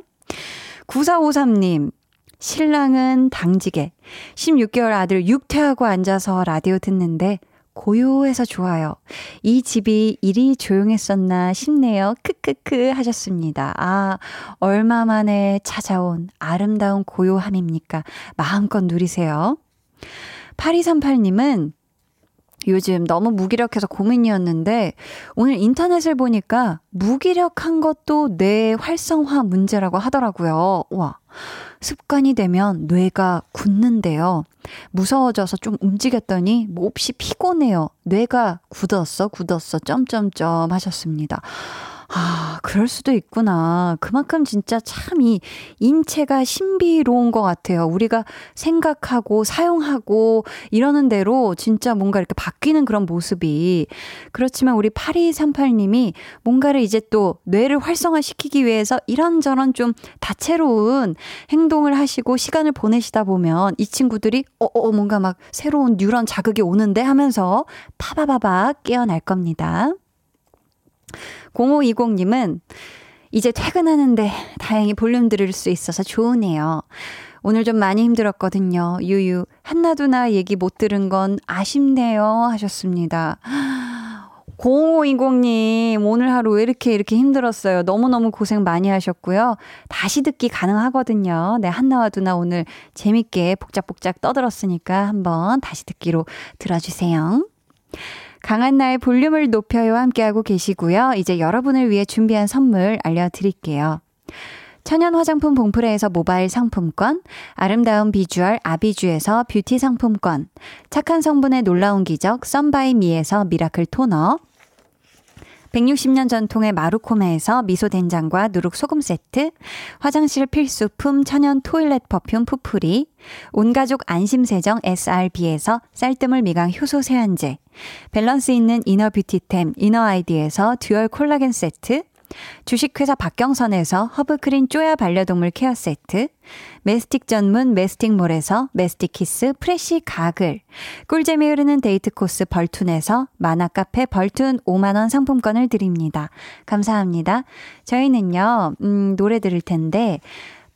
구사오삼님. 신랑은 당직에 십육 개월 아들 육퇴하고 앉아서 라디오 듣는데 고요해서 좋아요. 이 집이 이리 조용했었나 싶네요. 크크크 하셨습니다. 아, 얼마 만에 찾아온 아름다운 고요함입니까? 마음껏 누리세요. 팔이삼팔님은 요즘 너무 무기력해서 고민이었는데 오늘 인터넷을 보니까 무기력한 것도 뇌 활성화 문제라고 하더라고요. 와, 습관이 되면 뇌가 굳는데요. 무서워져서 좀 움직였더니 몹시 피곤해요. 뇌가 굳었어 굳었어 점점점 하셨습니다. 아, 그럴 수도 있구나. 그만큼 진짜 참 이 인체가 신비로운 것 같아요. 우리가 생각하고 사용하고 이러는 대로 진짜 뭔가 이렇게 바뀌는 그런 모습이. 그렇지만 우리 팔이삼팔님이 뭔가를 이제 또 뇌를 활성화시키기 위해서 이런저런 좀 다채로운 행동을 하시고 시간을 보내시다 보면 이 친구들이 어, 어, 뭔가 막 새로운 뉴런 자극이 오는데 하면서 파바바박 깨어날 겁니다. 공오이공님은 이제 퇴근하는데 다행히 볼륨 들을 수 있어서 좋으네요. 오늘 좀 많이 힘들었거든요. 유유, 한나두나 얘기 못 들은 건 아쉽네요 하셨습니다. 공오이공님, 오늘 하루 왜 이렇게 이렇게 힘들었어요. 너무너무 고생 많이 하셨고요. 다시 듣기 가능하거든요. 네, 한나와 두나 오늘 재밌게 복작복작 떠들었으니까 한번 다시 듣기로 들어주세요. 강한나의 볼륨을 높여요 함께하고 계시고요. 이제 여러분을 위해 준비한 선물 알려드릴게요. 천연 화장품 봉프레에서 모바일 상품권, 아름다운 비주얼 아비주에서 뷰티 상품권, 착한 성분의 놀라운 기적 썬바이미에서 미라클 토너, 백육십 년 전통의 마루코메에서 미소된장과 누룩소금 세트, 화장실 필수품 천연 토일렛 퍼퓸 푸풀이, 온가족 안심세정 에스알비에서 쌀뜨물 미강 효소 세안제, 밸런스 있는 이너 뷰티템 이너 아이디에서 듀얼 콜라겐 세트, 주식회사 박경선에서 허브크린 쪼야 반려동물 케어 세트, 메스틱 전문 메스틱몰에서 메스틱키스 프레쉬 가글, 꿀잼이 흐르는 데이트 코스 벌툰에서 만화카페 벌툰 오만 원 상품권을 드립니다. 감사합니다. 저희는요, 음, 노래 들을 텐데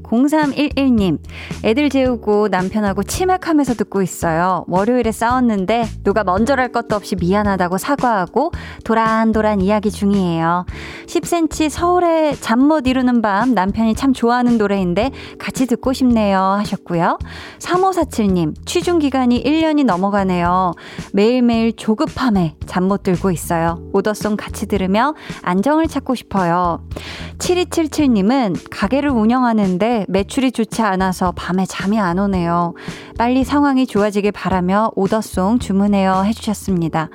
공삼일일 님, 애들 재우고 남편하고 치맥하면서 듣고 있어요. 월요일에 싸웠는데 누가 먼저랄 것도 없이 미안하다고 사과하고 도란도란 이야기 중이에요. 십 센티미터 서울의 잠 못 이루는 밤, 남편이 참 좋아하는 노래인데 같이 듣고 싶네요 하셨고요. 삼오사칠 님, 취준기간이 일 년이 넘어가네요. 매일매일 조급함에 잠 못 들고 있어요. 오더송 같이 들으며 안정을 찾고 싶어요. 칠이칠칠 님은 가게를 운영하는데 매출이 좋지 않아서 밤에 잠이 안 오네요. 빨리 상황이 좋아지길 바라며 오더송 주문해요 해주셨습니다.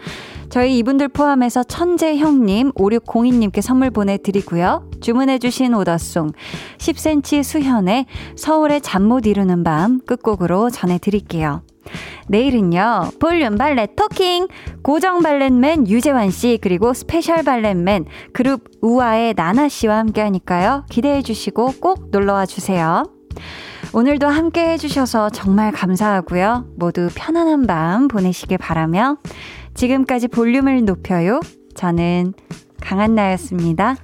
저희 이분들 포함해서 천재형님, 오육공이 님께 선물 보내드리고요. 주문해주신 오더송 십 센티미터 수현의 서울의 잠 못 이루는 밤 끝곡으로 전해드릴게요. 내일은요, 볼륨 발레 토킹 고정 발렛맨 유재환씨, 그리고 스페셜 발렛맨 그룹 우아의 나나씨와 함께하니까요, 기대해주시고 꼭 놀러와주세요. 오늘도 함께해주셔서 정말 감사하고요. 모두 편안한 밤 보내시길 바라며 지금까지 볼륨을 높여요. 저는 강한나였습니다.